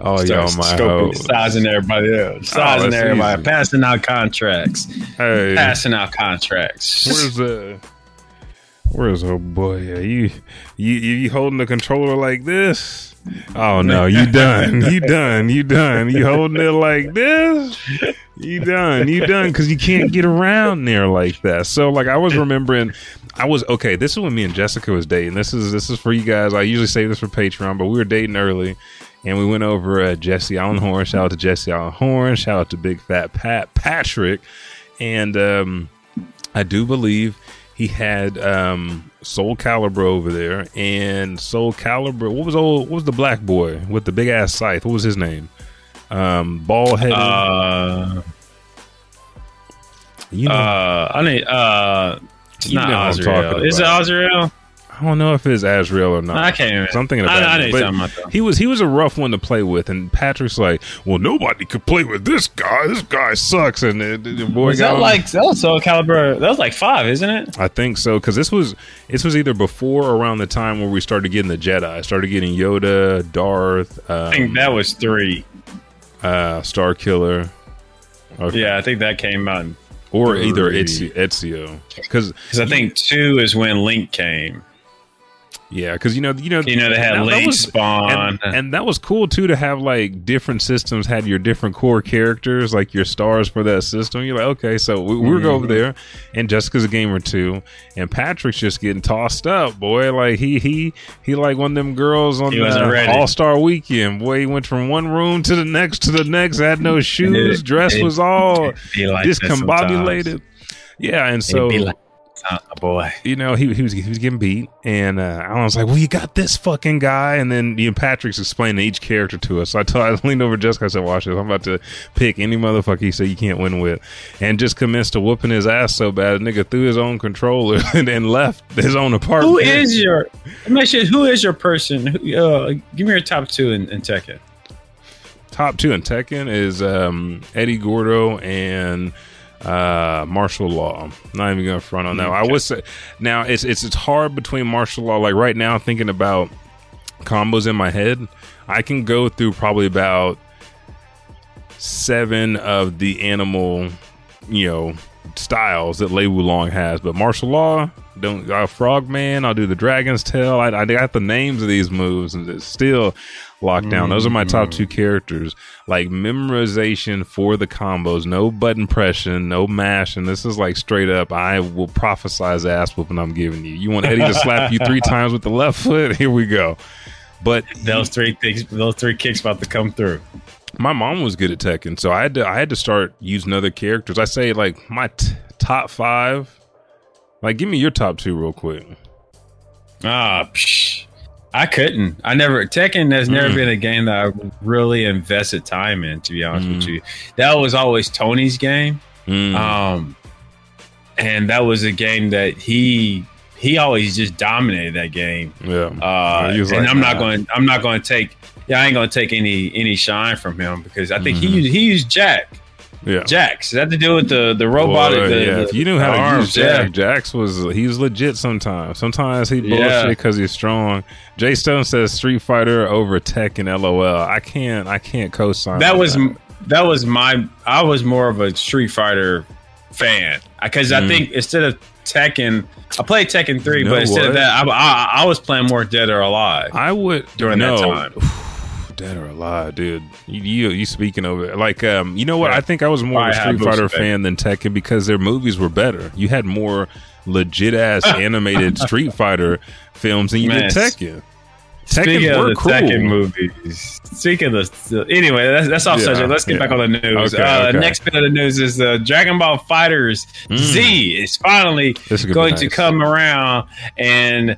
oh, sizing everybody up. Sizing everybody. Easy. Passing out contracts. Hey. Passing out contracts. Where's old boy? Are you holding the controller like this? Oh no, you done. You holding it like this? You done because you can't get around there like that. So like I was remembering, this is when me and Jessica was dating. This is for you guys. I usually save this for Patreon, but we were dating early. And we went over Jesse Allen Horn. Shout out to Jesse Allen Horn. Shout out to Big Fat Pat Patrick. And I do believe he had Soul Calibur over there. And Soul Calibur, what was the black boy with the big ass scythe? What was his name? Ball headed. Is it Azrael? I don't know if it's Azrael or not. I can't remember. So I'm thinking about it. He was a rough one to play with, and Patrick's like, well, nobody could play with this guy. This guy sucks. And the boy was got that was Soul Calibur. That was like 5, isn't it? I think so, because this was either before or around the time where we started getting the Jedi, started getting Yoda, Darth. I think that was 3. Star Killer. Okay. Yeah, I think that came out. Or 3. Either Ezio, because I think 2 is when Link came. Yeah, because they had Link Spawn, and that was cool too, to have like different systems had your different core characters, like your stars for that system. You're like, okay, so we'll go over there, and Jessica's a gamer too, and Patrick's just getting tossed up, boy. Like he like one of them girls on the All Star Weekend, boy. He went from one room to the next had no shoes, dress was all like discombobulated. Yeah, and so. Boy, he was getting beat, and I was like, "Well, you got this fucking guy." And then Patrick's explaining each character to us. So I leaned over Jessica. I said, "Watch this. I'm about to pick any motherfucker he said you can't win with," and just commenced to whooping his ass so bad, the nigga threw his own controller and left his own apartment. Who is your person? Give me your top 2 in Tekken. Top 2 in Tekken is Eddie Gordo and. Martial law. Not even gonna front on that. Okay. I would say now it's hard between martial law. Like right now, thinking about combos in my head, I can go through probably about 7 of the animal, styles that Lei Wulong has. But martial law, Frogman. I'll do the Dragon's Tail. I got the names of these moves, and it's still lockdown. Those are my top 2 characters. Like memorization for the combos, no button pressing, no mash, and this is like straight up. I will prophesize ass whooping I'm giving you. You want Eddie to slap you 3 times with the left foot? Here we go. But those three kicks about to come through. My mom was good at Tekken, so I had to start using other characters. I say like my top 5. Like, give me your top 2 real quick. I couldn't. Tekken has never been a game that I really invested time in, to be honest with you. That was always Tony's game. And that was a game that he always just dominated that game. Yeah. I ain't gonna take any shine from him, because I think he used Jack. Yeah. Jax. Does that have to do with the robot? If you knew how to use Jax, he was legit sometimes. Sometimes he bullshit because he's strong. Jay Stone says Street Fighter over Tech and LOL. I can't co-sign. I was more of a Street Fighter fan, because I think instead of Tekken, I played Tekken 3, but instead of that, I was playing more Dead or Alive. That time. Dead or Alive, dude. You speaking of it. Like, I think I was more of a Street Fighter fan than Tekken, because their movies were better. You had more legit ass animated Street Fighter films than you did Tekken. Anyway, that's off subject. Let's get back on the news. Next bit of the news is Dragon Ball FighterZ Z is finally going to come around and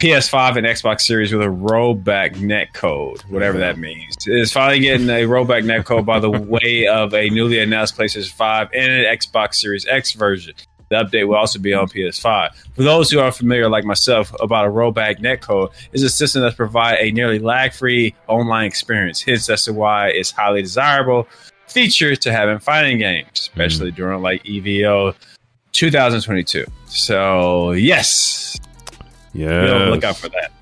PS5 and Xbox Series with a rollback netcode, whatever that means. It's finally getting a rollback netcode by the way of a newly announced PlayStation 5 and an Xbox Series X version. The update will also be on PS5. For those who are familiar, like myself, about a rollback netcode, is a system that provides a nearly lag-free online experience. Hence, that's why it's highly desirable feature to have in fighting games, especially during like EVO 2022. So, yes. Yes. We'll look out for that.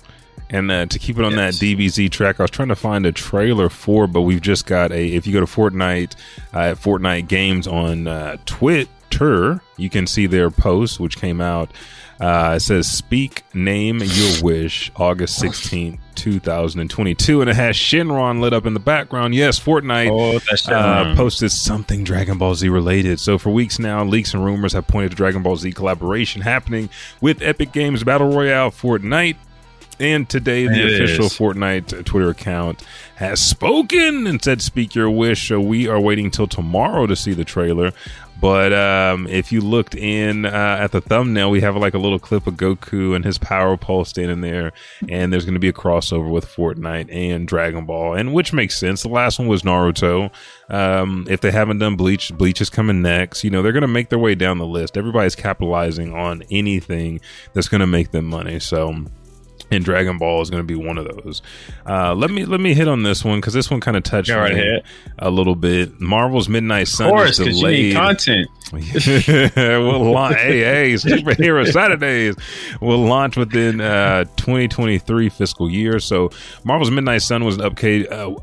And to keep it on that DBZ track, I was trying to find a trailer for, but we've just got a, if you go to Fortnite, Fortnite Games on Twitch, you can see their post, which came out. It says, "Speak, name your wish, August 16th, 2022." And it has Shenron lit up in the background. Yes, Fortnite posted something Dragon Ball Z related. So for weeks now, leaks and rumors have pointed to Dragon Ball Z collaboration happening with Epic Games Battle Royale Fortnite. And today, the official Fortnite Twitter account has spoken and said, "Speak your wish." So we are waiting till tomorrow to see the trailer. But if you looked in at the thumbnail, we have like a little clip of Goku and his Power Pole standing there. And there's going to be a crossover with Fortnite and Dragon Ball, and which makes sense. The last one was Naruto. If they haven't done Bleach, Bleach is coming next. You know, they're going to make their way down the list. Everybody's capitalizing on anything that's going to make them money. So... and Dragon Ball is going to be one of those. Let me hit on this one because this one kind of touched me a little bit. Marvel's Midnight Sun is delayed. Of course, because you need content. Hey, Superhero Saturdays will launch within 2023 fiscal year. So Marvel's Midnight Sun was an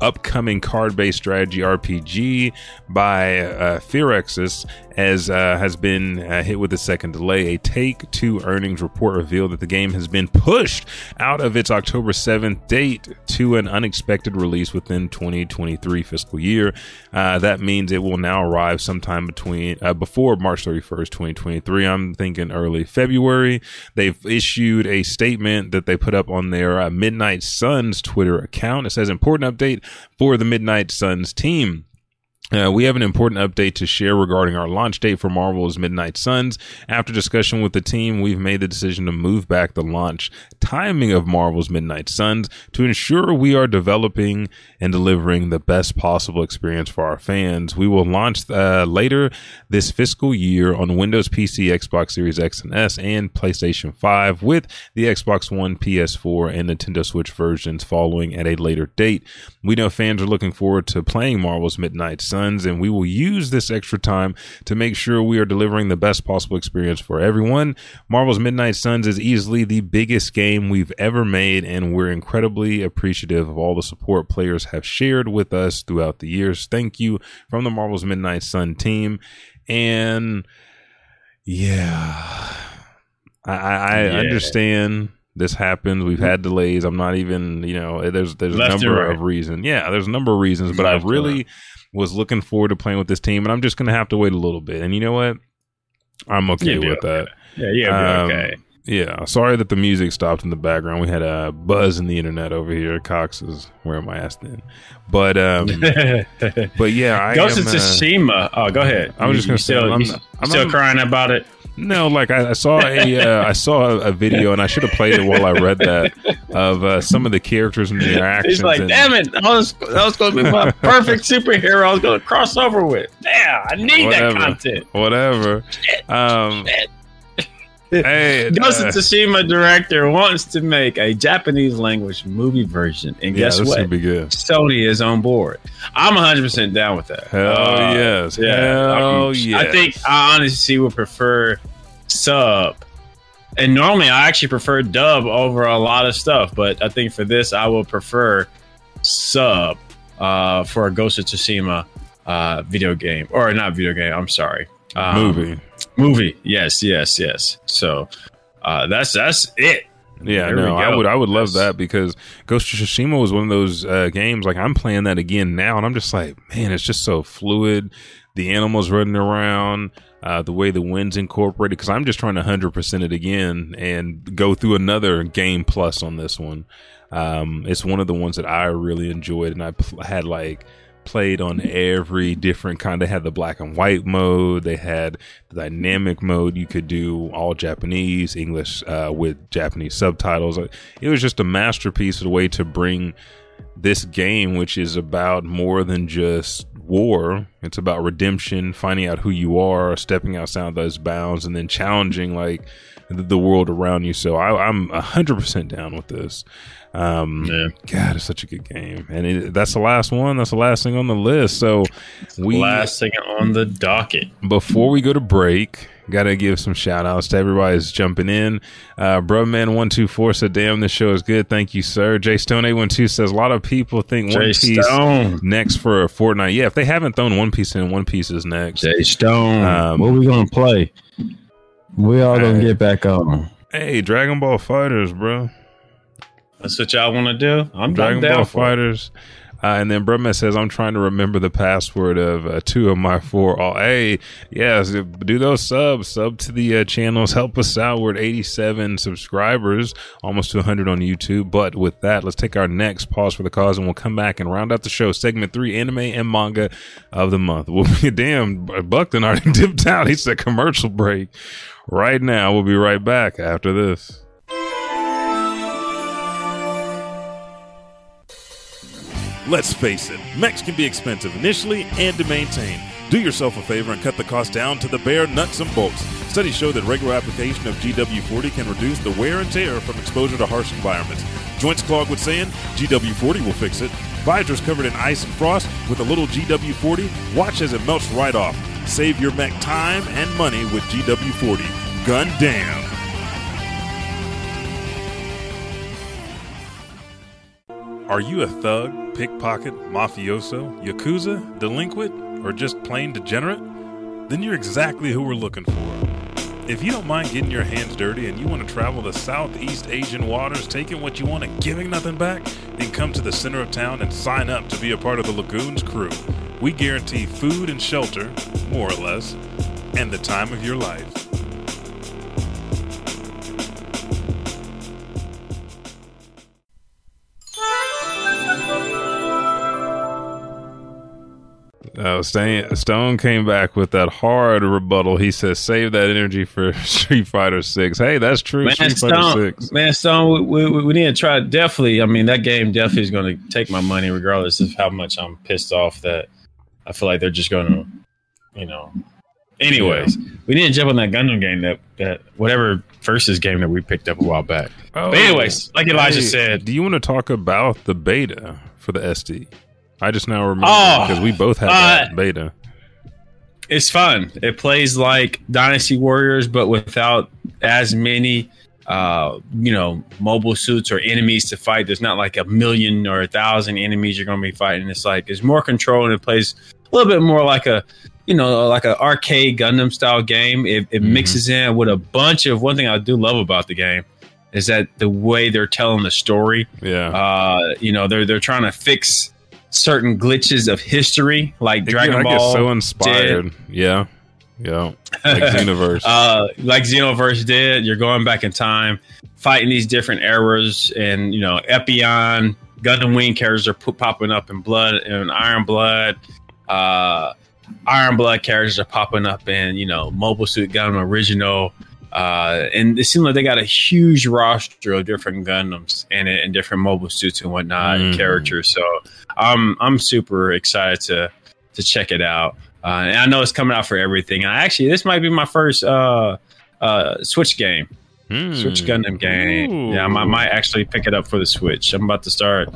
upcoming card-based strategy RPG by Firaxis, as has been hit with a second delay. A Take-Two earnings report revealed that the game has been pushed out of its October 7th date to an unexpected release within 2023 fiscal year. That means it will now arrive sometime before March 31st, 2023. I'm thinking early February. They've issued a statement that they put up on their Midnight Suns Twitter account. It says, "Important update for the Midnight Suns team. We have an important update to share regarding our launch date for Marvel's Midnight Suns. After discussion with the team, we've made the decision to move back the launch timing of Marvel's Midnight Suns to ensure we are developing and delivering the best possible experience for our fans. We will launch later this fiscal year on Windows PC, Xbox Series X and S, and PlayStation 5, with the Xbox One, PS4, and Nintendo Switch versions following at a later date. We know fans are looking forward to playing Marvel's Midnight Suns, and we will use this extra time to make sure we are delivering the best possible experience for everyone. Marvel's Midnight Suns is easily the biggest game we've ever made, and we're incredibly appreciative of all the support players have shared with us throughout the years. Thank you from the Marvel's Midnight Sun team." And I understand this happens. We've had delays. I'm not even, there's a number of reasons. Yeah, there's a number of reasons, but I really was looking forward to playing with this team, and I'm just going to have to wait a little bit. And you know what? I'm okay with that. Okay. Yeah. Sorry that the music stopped in the background. We had a buzz in the internet over here. Cox is wearing my ass thin. But, Ghost of Tsushima. Oh, go ahead. I was just going to say, I'm still crying about it. No, like I saw a video, and I should have played it while I read that, of some of the characters and their actions. He's like, damn it, that was going to be my perfect superhero I was going to cross over with. Yeah, I need that content. Whatever. Shit. Hey, Ghost of Tsushima director wants to make a Japanese language movie version, and guess what? Gonna be good. Sony is on board. I'm 100% down with that. Hell yes. I think I honestly would prefer sub, and normally I actually prefer dub over a lot of stuff, but I think for this I will prefer sub for a Ghost of Tsushima movie. Yes. So that's it. Yeah, no, I would love that, because Ghost of Tsushima was one of those games, like, I'm playing that again now, and I'm just like, man, it's just so fluid. The animals running around, the way the wind's incorporated, because I'm just trying to 100% it again and go through another game plus on this one. It's one of the ones that I really enjoyed, and I had, like, played on every different kind. They had the black and white mode, they had the dynamic mode, you could do all Japanese, English with Japanese subtitles. It was just a masterpiece of the way to bring this game, which is about more than just war. It's about redemption, finding out who you are, stepping outside those bounds, and then challenging, like, the world around you. So I'm 100% down with this. God, it's such a good game, and that's the last one. That's the last thing on the list. So last thing on the docket before we go to break. Gotta give some shout outs to everybody who's jumping in. Brubman124 said, damn, this show is good. Thank you, sir. JStone812 says, a lot of people think One Piece next for Fortnite. Yeah, if they haven't thrown One Piece in, One Piece is next. JStone, what are we gonna play? We all gonna get back on. Hey, Dragon Ball Fighters, bro. That's what y'all want to do. I'm Dragon Ball Fighters. And then Brumman says, I'm trying to remember the password of 2 of my 4. Hey, yes, do those subs. Sub to the channels. Help us out. We're at 87 subscribers, almost to 100 on YouTube. But with that, let's take our next pause for the cause, and we'll come back and round out the show. Segment 3, anime and manga of the month. We'll be damn, Buckton already dipped out. He said commercial break. Right now, we'll be right back after this. Let's face it, mechs can be expensive initially and to maintain. Do yourself a favor and cut the cost down to the bare nuts and bolts. Studies show that regular application of GW40 can reduce the wear and tear from exposure to harsh environments. Joints clogged with sand? GW40 will fix it. Visors covered in ice and frost? With a little GW40, watch as it melts right off. Save your mech time and money with GW40. Gun damn. Are you a thug, pickpocket, mafioso, yakuza, delinquent, or just plain degenerate? Then you're exactly who we're looking for. If you don't mind getting your hands dirty and you want to travel the Southeast Asian waters, taking what you want and giving nothing back, then come to the center of town and sign up to be a part of the Lagoon's crew. We guarantee food and shelter, more or less, and the time of your life. Stone came back with that hard rebuttal. He says, save that energy for Street Fighter 6. Hey, that's true. Man, Stone, we need to try. Definitely. I mean, that game definitely is going to take my money, regardless of how much I'm pissed off that I feel like they're just going to, you know. Anyways, we need to jump on that Gundam game, that whatever versus game that we picked up a while back. Oh, but anyways, like Elijah said. Do you want to talk about the beta for the SD? I just now remember because we both had that beta. It's fun. It plays like Dynasty Warriors, but without as many, mobile suits or enemies to fight. There's not like 1,000,000 or 1,000 enemies you're going to be fighting. It's like there's more control, and it plays a little bit more like an arcade Gundam style game. It mixes in with a bunch of. One thing I do love about the game is that the way they're telling the story. Yeah. They're trying to fix certain glitches of history, like Dragon Ball. I get so inspired. Dead. Yeah. Like Xenoverse. Dead. You're going back in time, fighting these different eras, and Epion, Gundam Wing characters are popping up in Blood and Iron Blood. Iron Blood characters are popping up in Mobile Suit Gundam Original. And it seemed like they got a huge roster of different Gundams and different mobile suits and whatnot and characters. So I'm super excited to check it out. And I know it's coming out for everything. And actually, this might be my first Switch game. Switch Gundam game. Ooh. Yeah, I might actually pick it up for the Switch. I'm about to start.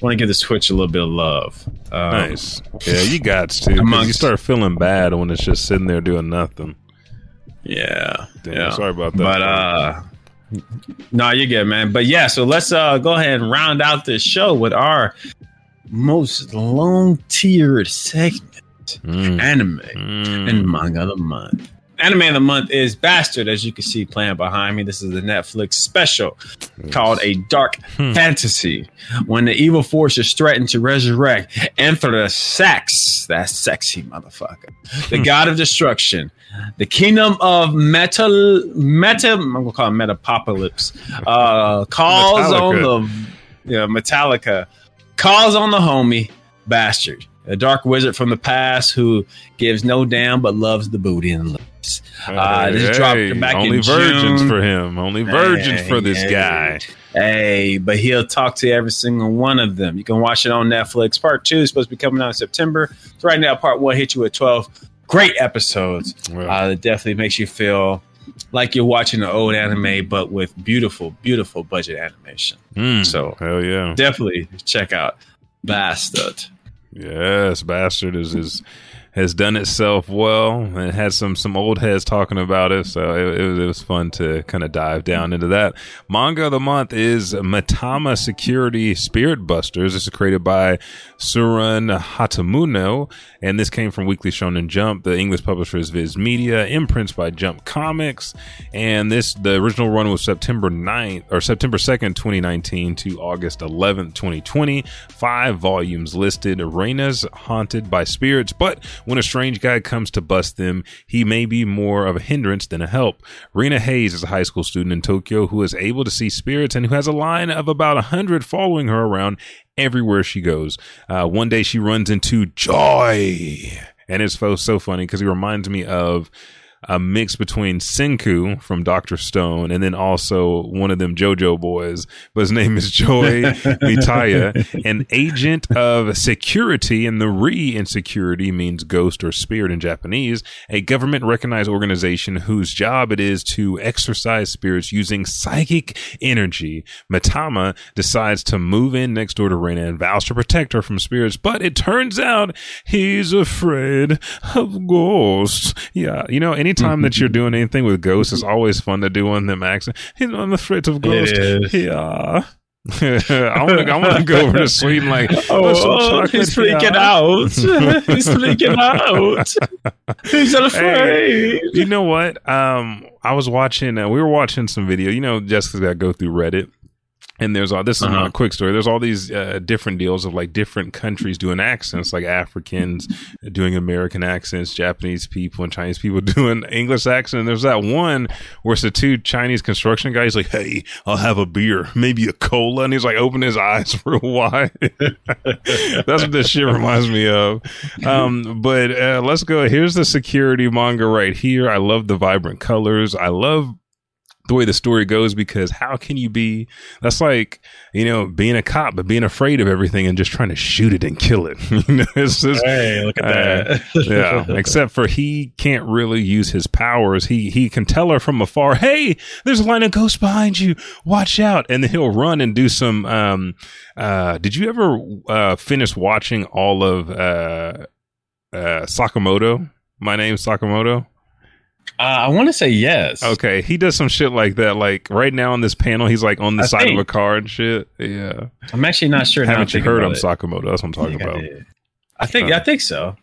Want to give the Switch a little bit of love. Nice. Yeah, you got to. You start feeling bad when it's just sitting there doing nothing. Yeah. Damn, yeah. Sorry about that. But no, you're good, man. But yeah, so let's go ahead and round out this show with our most long-tiered segment, anime and manga of the month. Anime of the month is Bastard, as you can see playing behind me. This is the Netflix special called A Dark Fantasy. When the evil forces threaten to resurrect Anthrasax, that's sexy motherfucker, the god of destruction, the kingdom of Meta, I'm gonna call it Metapocalypse, calls Metallica. Metallica calls on the homie Bastard, a dark wizard from the past who gives no damn but loves the booty and looks. This dropped back in June. Only virgins for him. Only virgins for this guy. Hey, but he'll talk to every single one of them. You can watch it on Netflix. Part 2 is supposed to be coming out in September. So right now, Part 1 hit you with 12 great episodes. It definitely makes you feel like you're watching an old anime, but with beautiful, beautiful budget animation. So hell yeah, definitely check out Bastard. Yes, Bastard has done itself well, and it had some old heads talking about it, so it was fun to kind of dive down into that. Manga of the month is Matama Security Spirit Busters. This is created by Surun Hatamuno, and this came from Weekly Shonen Jump. The English publisher is Viz Media, imprints by Jump Comics, and the original run was September 2nd, 2019 to August 11th, 2020. 5 volumes listed. Arenas haunted by spirits, but when a strange guy comes to bust them, he may be more of a hindrance than a help. Rena Hayes is a high school student in Tokyo who is able to see spirits and who has a line of about 100 following her around everywhere she goes. One day she runs into Joy, and it's so funny because he reminds me of a mix between Senku from Dr. Stone and then also one of them JoJo boys, but his name is Joy Vitaya, an agent of security, and the re in security means ghost or spirit in Japanese, a government recognized organization whose job it is to exorcise spirits using psychic energy. Matama decides to move in next door to Reina and vows to protect her from spirits, but it turns out he's afraid of ghosts. Yeah, you know, anytime that you're doing anything with ghosts, it's always fun to do on them accent. You know, I'm afraid of ghosts. Yeah. I want to go over to Sweden like, he's freaking out. He's freaking out. He's afraid. Hey, you know what? I was watching, we were watching some video. You know, Jessica's got to go through Reddit. And there's all, this is not a quick story. There's all these different deals of like different countries doing accents, like Africans doing American accents, Japanese people and Chinese people doing English accent. And there's that one where it's the two Chinese construction guys like, hey, I'll have a beer, maybe a cola. And he's like, open his eyes real wide. That's what this shit reminds me of. But let's go. Here's the security manga right here. I love the vibrant colors. I love the way the story goes, because how can you be, that's like, you know, being a cop but being afraid of everything and just trying to shoot it and kill it. You know, it's just, hey, look at that. Yeah, except for he can't really use his powers. He can tell her from afar, hey, there's a line of ghosts behind you, watch out, and then he'll run and do some did you ever finish watching all of Sakamoto, My Name's Sakamoto? I want to say yes. Okay, he does some shit like that. Like right now on this panel, he's like on the side of a car and shit. Yeah, I'm actually not sure. Haven't you heard of Sakamoto? That's what I'm talking about. I think so.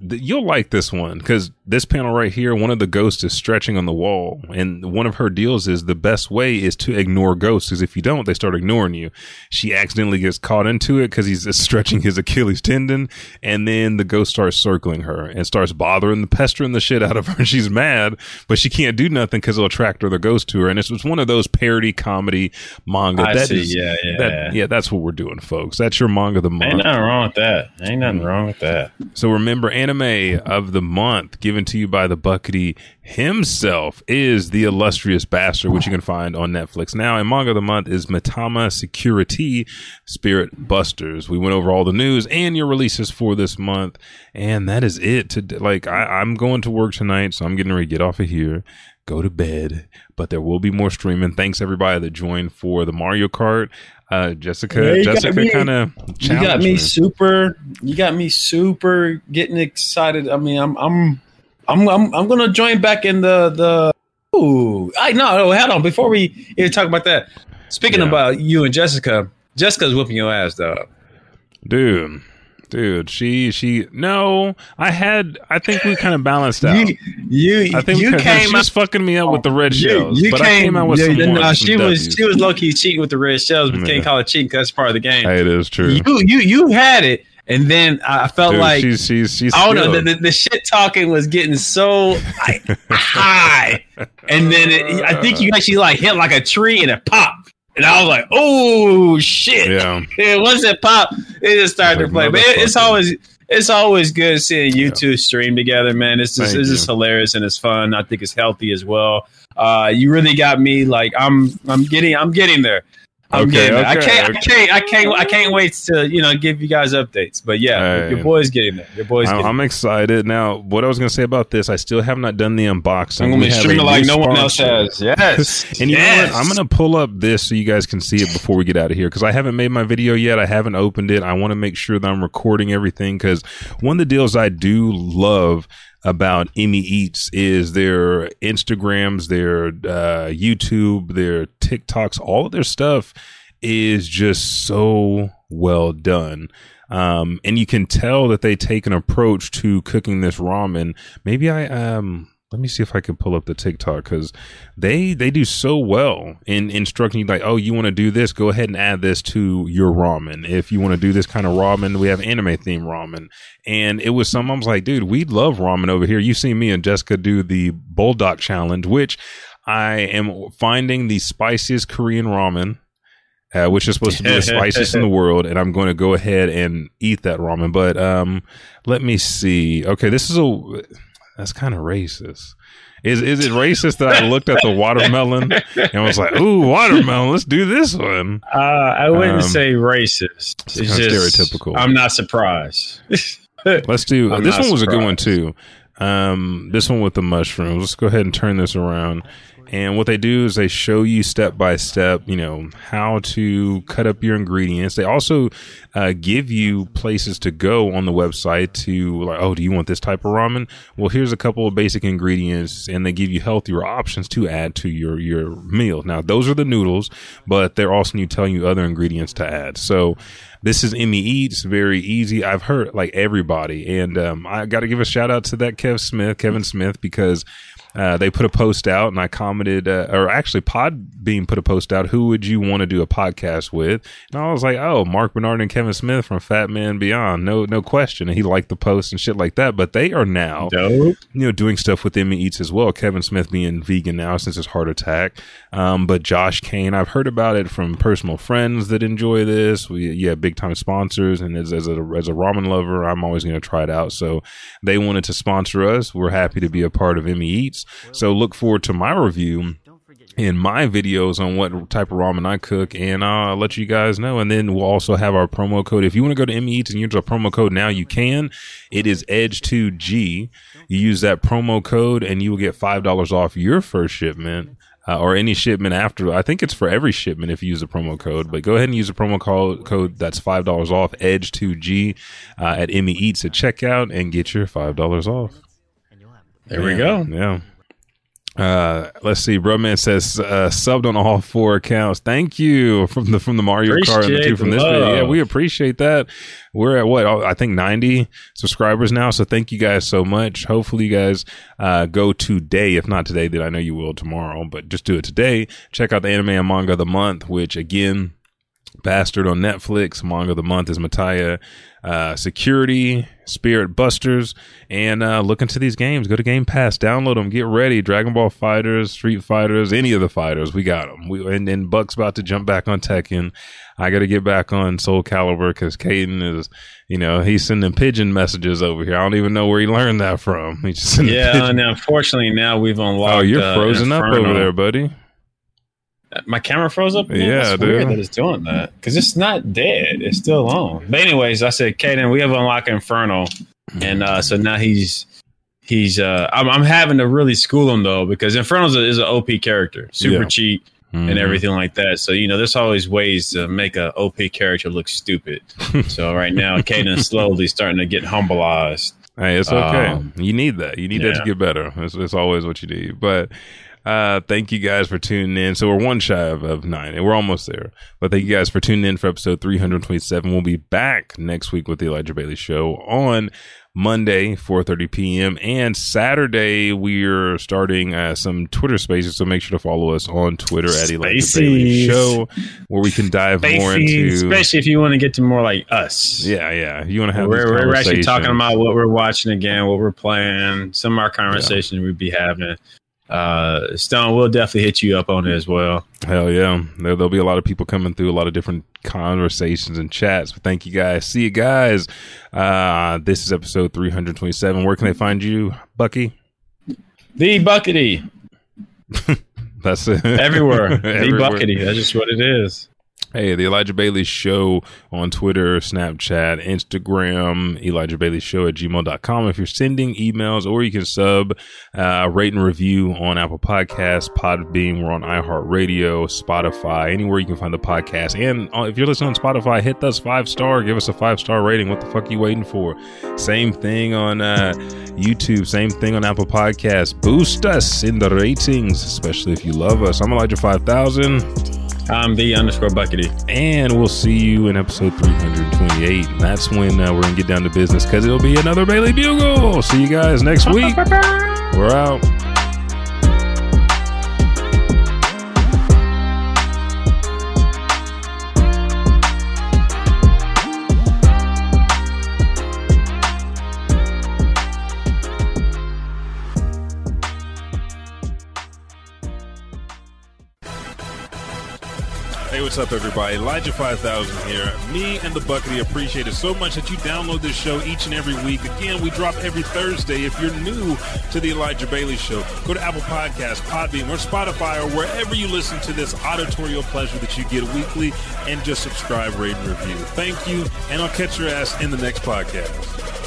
You'll like this one, because this panel right here, one of the ghosts is stretching on the wall, and one of her deals is the best way is to ignore ghosts, because if you don't, they start ignoring you. She accidentally gets caught into it because he's stretching his Achilles tendon, and then the ghost starts circling her and starts pestering the shit out of her. She's mad, but she can't do nothing because it'll attract other ghosts to her, and it's one of those parody comedy manga. That's what we're doing, folks. That's your manga of the month. Ain't nothing wrong with that. So remember, anime of the month, given to you by the Buckety himself, is the illustrious Bastard, which you can find on Netflix now. And manga of the month is Matama Security Spirit Busters. We went over all the news and your releases for this month, and that is it. I'm going to work tonight, so I'm getting ready to get off of here, go to bed, but there will be more streaming. Thanks everybody that joined for the Mario Kart. Jessica kind of challenged me. You got me super getting excited. I mean, I'm gonna join back in the. Ooh, hold on. Before we even talk about that, speaking about you and Jessica's whipping your ass, dog. Dude. Dude, no, I think we kind of balanced out. I think you came up, fucking me up with the red shells. She was low-key cheating with the red shells, but can't call it cheating because that's part of the game. Hey, it is true. You had it. And then I felt I don't know, the shit talking was getting so high. And then I think you actually hit like a tree and it popped. And I was like, oh shit. Yeah. And once it popped, it just started to play. But it's always good seeing you two stream together, man. It's just hilarious and it's fun. I think it's healthy as well. You really got me I'm getting there. I can't wait to give you guys updates. But yeah, your boy's getting there. I'm excited. Now, what I was gonna say about this, I still have not done the unboxing. I'm gonna stream it like no one else has. Yes. And you know what? I'm gonna pull up this so you guys can see it before we get out of here because I haven't made my video yet. I haven't opened it. I want to make sure that I'm recording everything because one of the deals I do love about Emmy Eats is their Instagrams, their YouTube, their TikToks, all of their stuff is just so well done. And you can tell that they take an approach to cooking this ramen. Maybe let me see if I can pull up the TikTok because they do so well in instructing you you want to do this, go ahead and add this to your ramen. If you want to do this kind of ramen, we have anime themed ramen. And it was some, I was like, dude, we love ramen over here. You've seen me and Jessica do the bulldog challenge, which I am finding the spiciest Korean ramen. Which is supposed to be the spiciest in the world, and I'm going to go ahead and eat that ramen. But let me see. Okay, that's kind of racist. Is it racist that I looked at the watermelon and was like, "Ooh, watermelon, let's do this one"? I wouldn't say racist. It's just stereotypical. I'm not surprised. Let's do this one. Was a good one too. This one with the mushrooms. Let's go ahead and turn this around. And what they do is they show you step by step, how to cut up your ingredients. They also give you places to go on the website to do you want this type of ramen? Well, here's a couple of basic ingredients, and they give you healthier options to add to your meal. Now, those are the noodles, but they're also telling you other ingredients to add. So this is Emmy Eats, very easy. I've heard everybody. And I got to give a shout out to that Kevin Smith, because they put a post out and I commented, or actually Podbean put a post out, who would you want to do a podcast with? And I was like, oh, Mark Bernard and Kevin Smith from Fat Man Beyond. No question. And he liked the post and shit like that. But they are now, doing stuff with Emmy Eats as well. Kevin Smith being vegan now since his heart attack. But Josh Kane, I've heard about it from personal friends that enjoy this. We have big time sponsors. And as a ramen lover, I'm always going to try it out. So they wanted to sponsor us. We're happy to be a part of Emmy Eats. So look forward to my review in my videos on what type of ramen I cook, and I'll let you guys know. And then we'll also have our promo code. If you want to go to Emmy Eats and use our promo code now, you can. It is edge2g. You use that promo code and you will get $5 off your first shipment. Or any shipment after. I think it's for every shipment if you use the promo code. But go ahead and use the promo code. That's $5 off, edge2g, at Emmy Eats at checkout and get your $5 off. There we go. Yeah. Let's see. Broman says subbed on all four accounts. Thank you from the Mario Kart and the two from this video. Yeah, we appreciate that. We're at I think 90 subscribers now. So thank you guys so much. Hopefully you guys go today. If not today, then I know you will tomorrow. But just do it today. Check out the anime and manga of the month, which again, Bastard on Netflix. Manga of the month is Mataya. Security, Spirit Busters, and look into these games. Go to Game Pass, download them, get ready. Dragon Ball FighterZ, Street FighterZ, any of the fighters, we got them. And Buck's about to jump back on Tekken. I got to get back on Soul Calibur because Caden is, he's sending pigeon messages over here. I don't even know where he learned that from. He's just sending pigeon. And unfortunately now we've unlocked. Oh, you're frozen Inferno. Up over there, buddy. My camera froze up. Yeah, it's weird that it's doing that because it's not dead; it's still on. But anyways, I said, Kaden, we have unlocked Inferno, and so now he's. I'm having to really school him though because Inferno is an OP character, super cheap and everything like that. So there's always ways to make an OP character look stupid. So right now, Kaden's slowly starting to get humbleized. Hey, it's okay. You need that. You need that to get better. It's always what you need, but. Thank you guys for tuning in. So we're one shy of 9 and we're almost there. But thank you guys for tuning in for episode 327. We'll be back next week with the Elijah Bailey Show on Monday, 4:30 p.m. And Saturday, we're starting some Twitter spaces. So make sure to follow us on Twitter at Elijah Bailey Show, where we can dive more into... Especially if you want to get to more like us. Yeah, yeah. You want to have we're actually talking about what we're watching again, what we're playing, some of our conversations we'd be having. Stone, we'll definitely hit you up on it as well. Hell yeah. There'll be a lot of people coming through, a lot of different conversations and chats. But thank you guys. See you guys. This is episode 327. Where can they find you, Bucky? The Buckety. That's it. Everywhere. Everywhere. The Buckety. That's just what it is. Hey, the Elijah Bailey Show on Twitter, Snapchat, Instagram, ElijahBaileyShow@gmail.com. If you're sending emails, or you can sub, rate and review on Apple Podcasts, Podbean. We're on iHeartRadio, Spotify, anywhere you can find the podcast. And if you're listening on Spotify, hit us 5-star. Give us a 5-star rating. What the fuck are you waiting for? Same thing on YouTube. Same thing on Apple Podcasts. Boost us in the ratings, especially if you love us. I'm Elijah 5000. I'm the _Buckety. And we'll see you in episode 328. And that's when we're going to get down to business, because it'll be another Bailey Bugle. See you guys next week. We're out. What's up, everybody? Elijah 5000 here. Me and the Buckety appreciate it so much that you download this show each and every week. Again, we drop every Thursday. If you're new to the Elijah Bailey Show, go to Apple Podcasts, Podbean, or Spotify, or wherever you listen to this auditorial pleasure that you get weekly, and just subscribe, rate, and review. Thank you, and I'll catch your ass in the next podcast.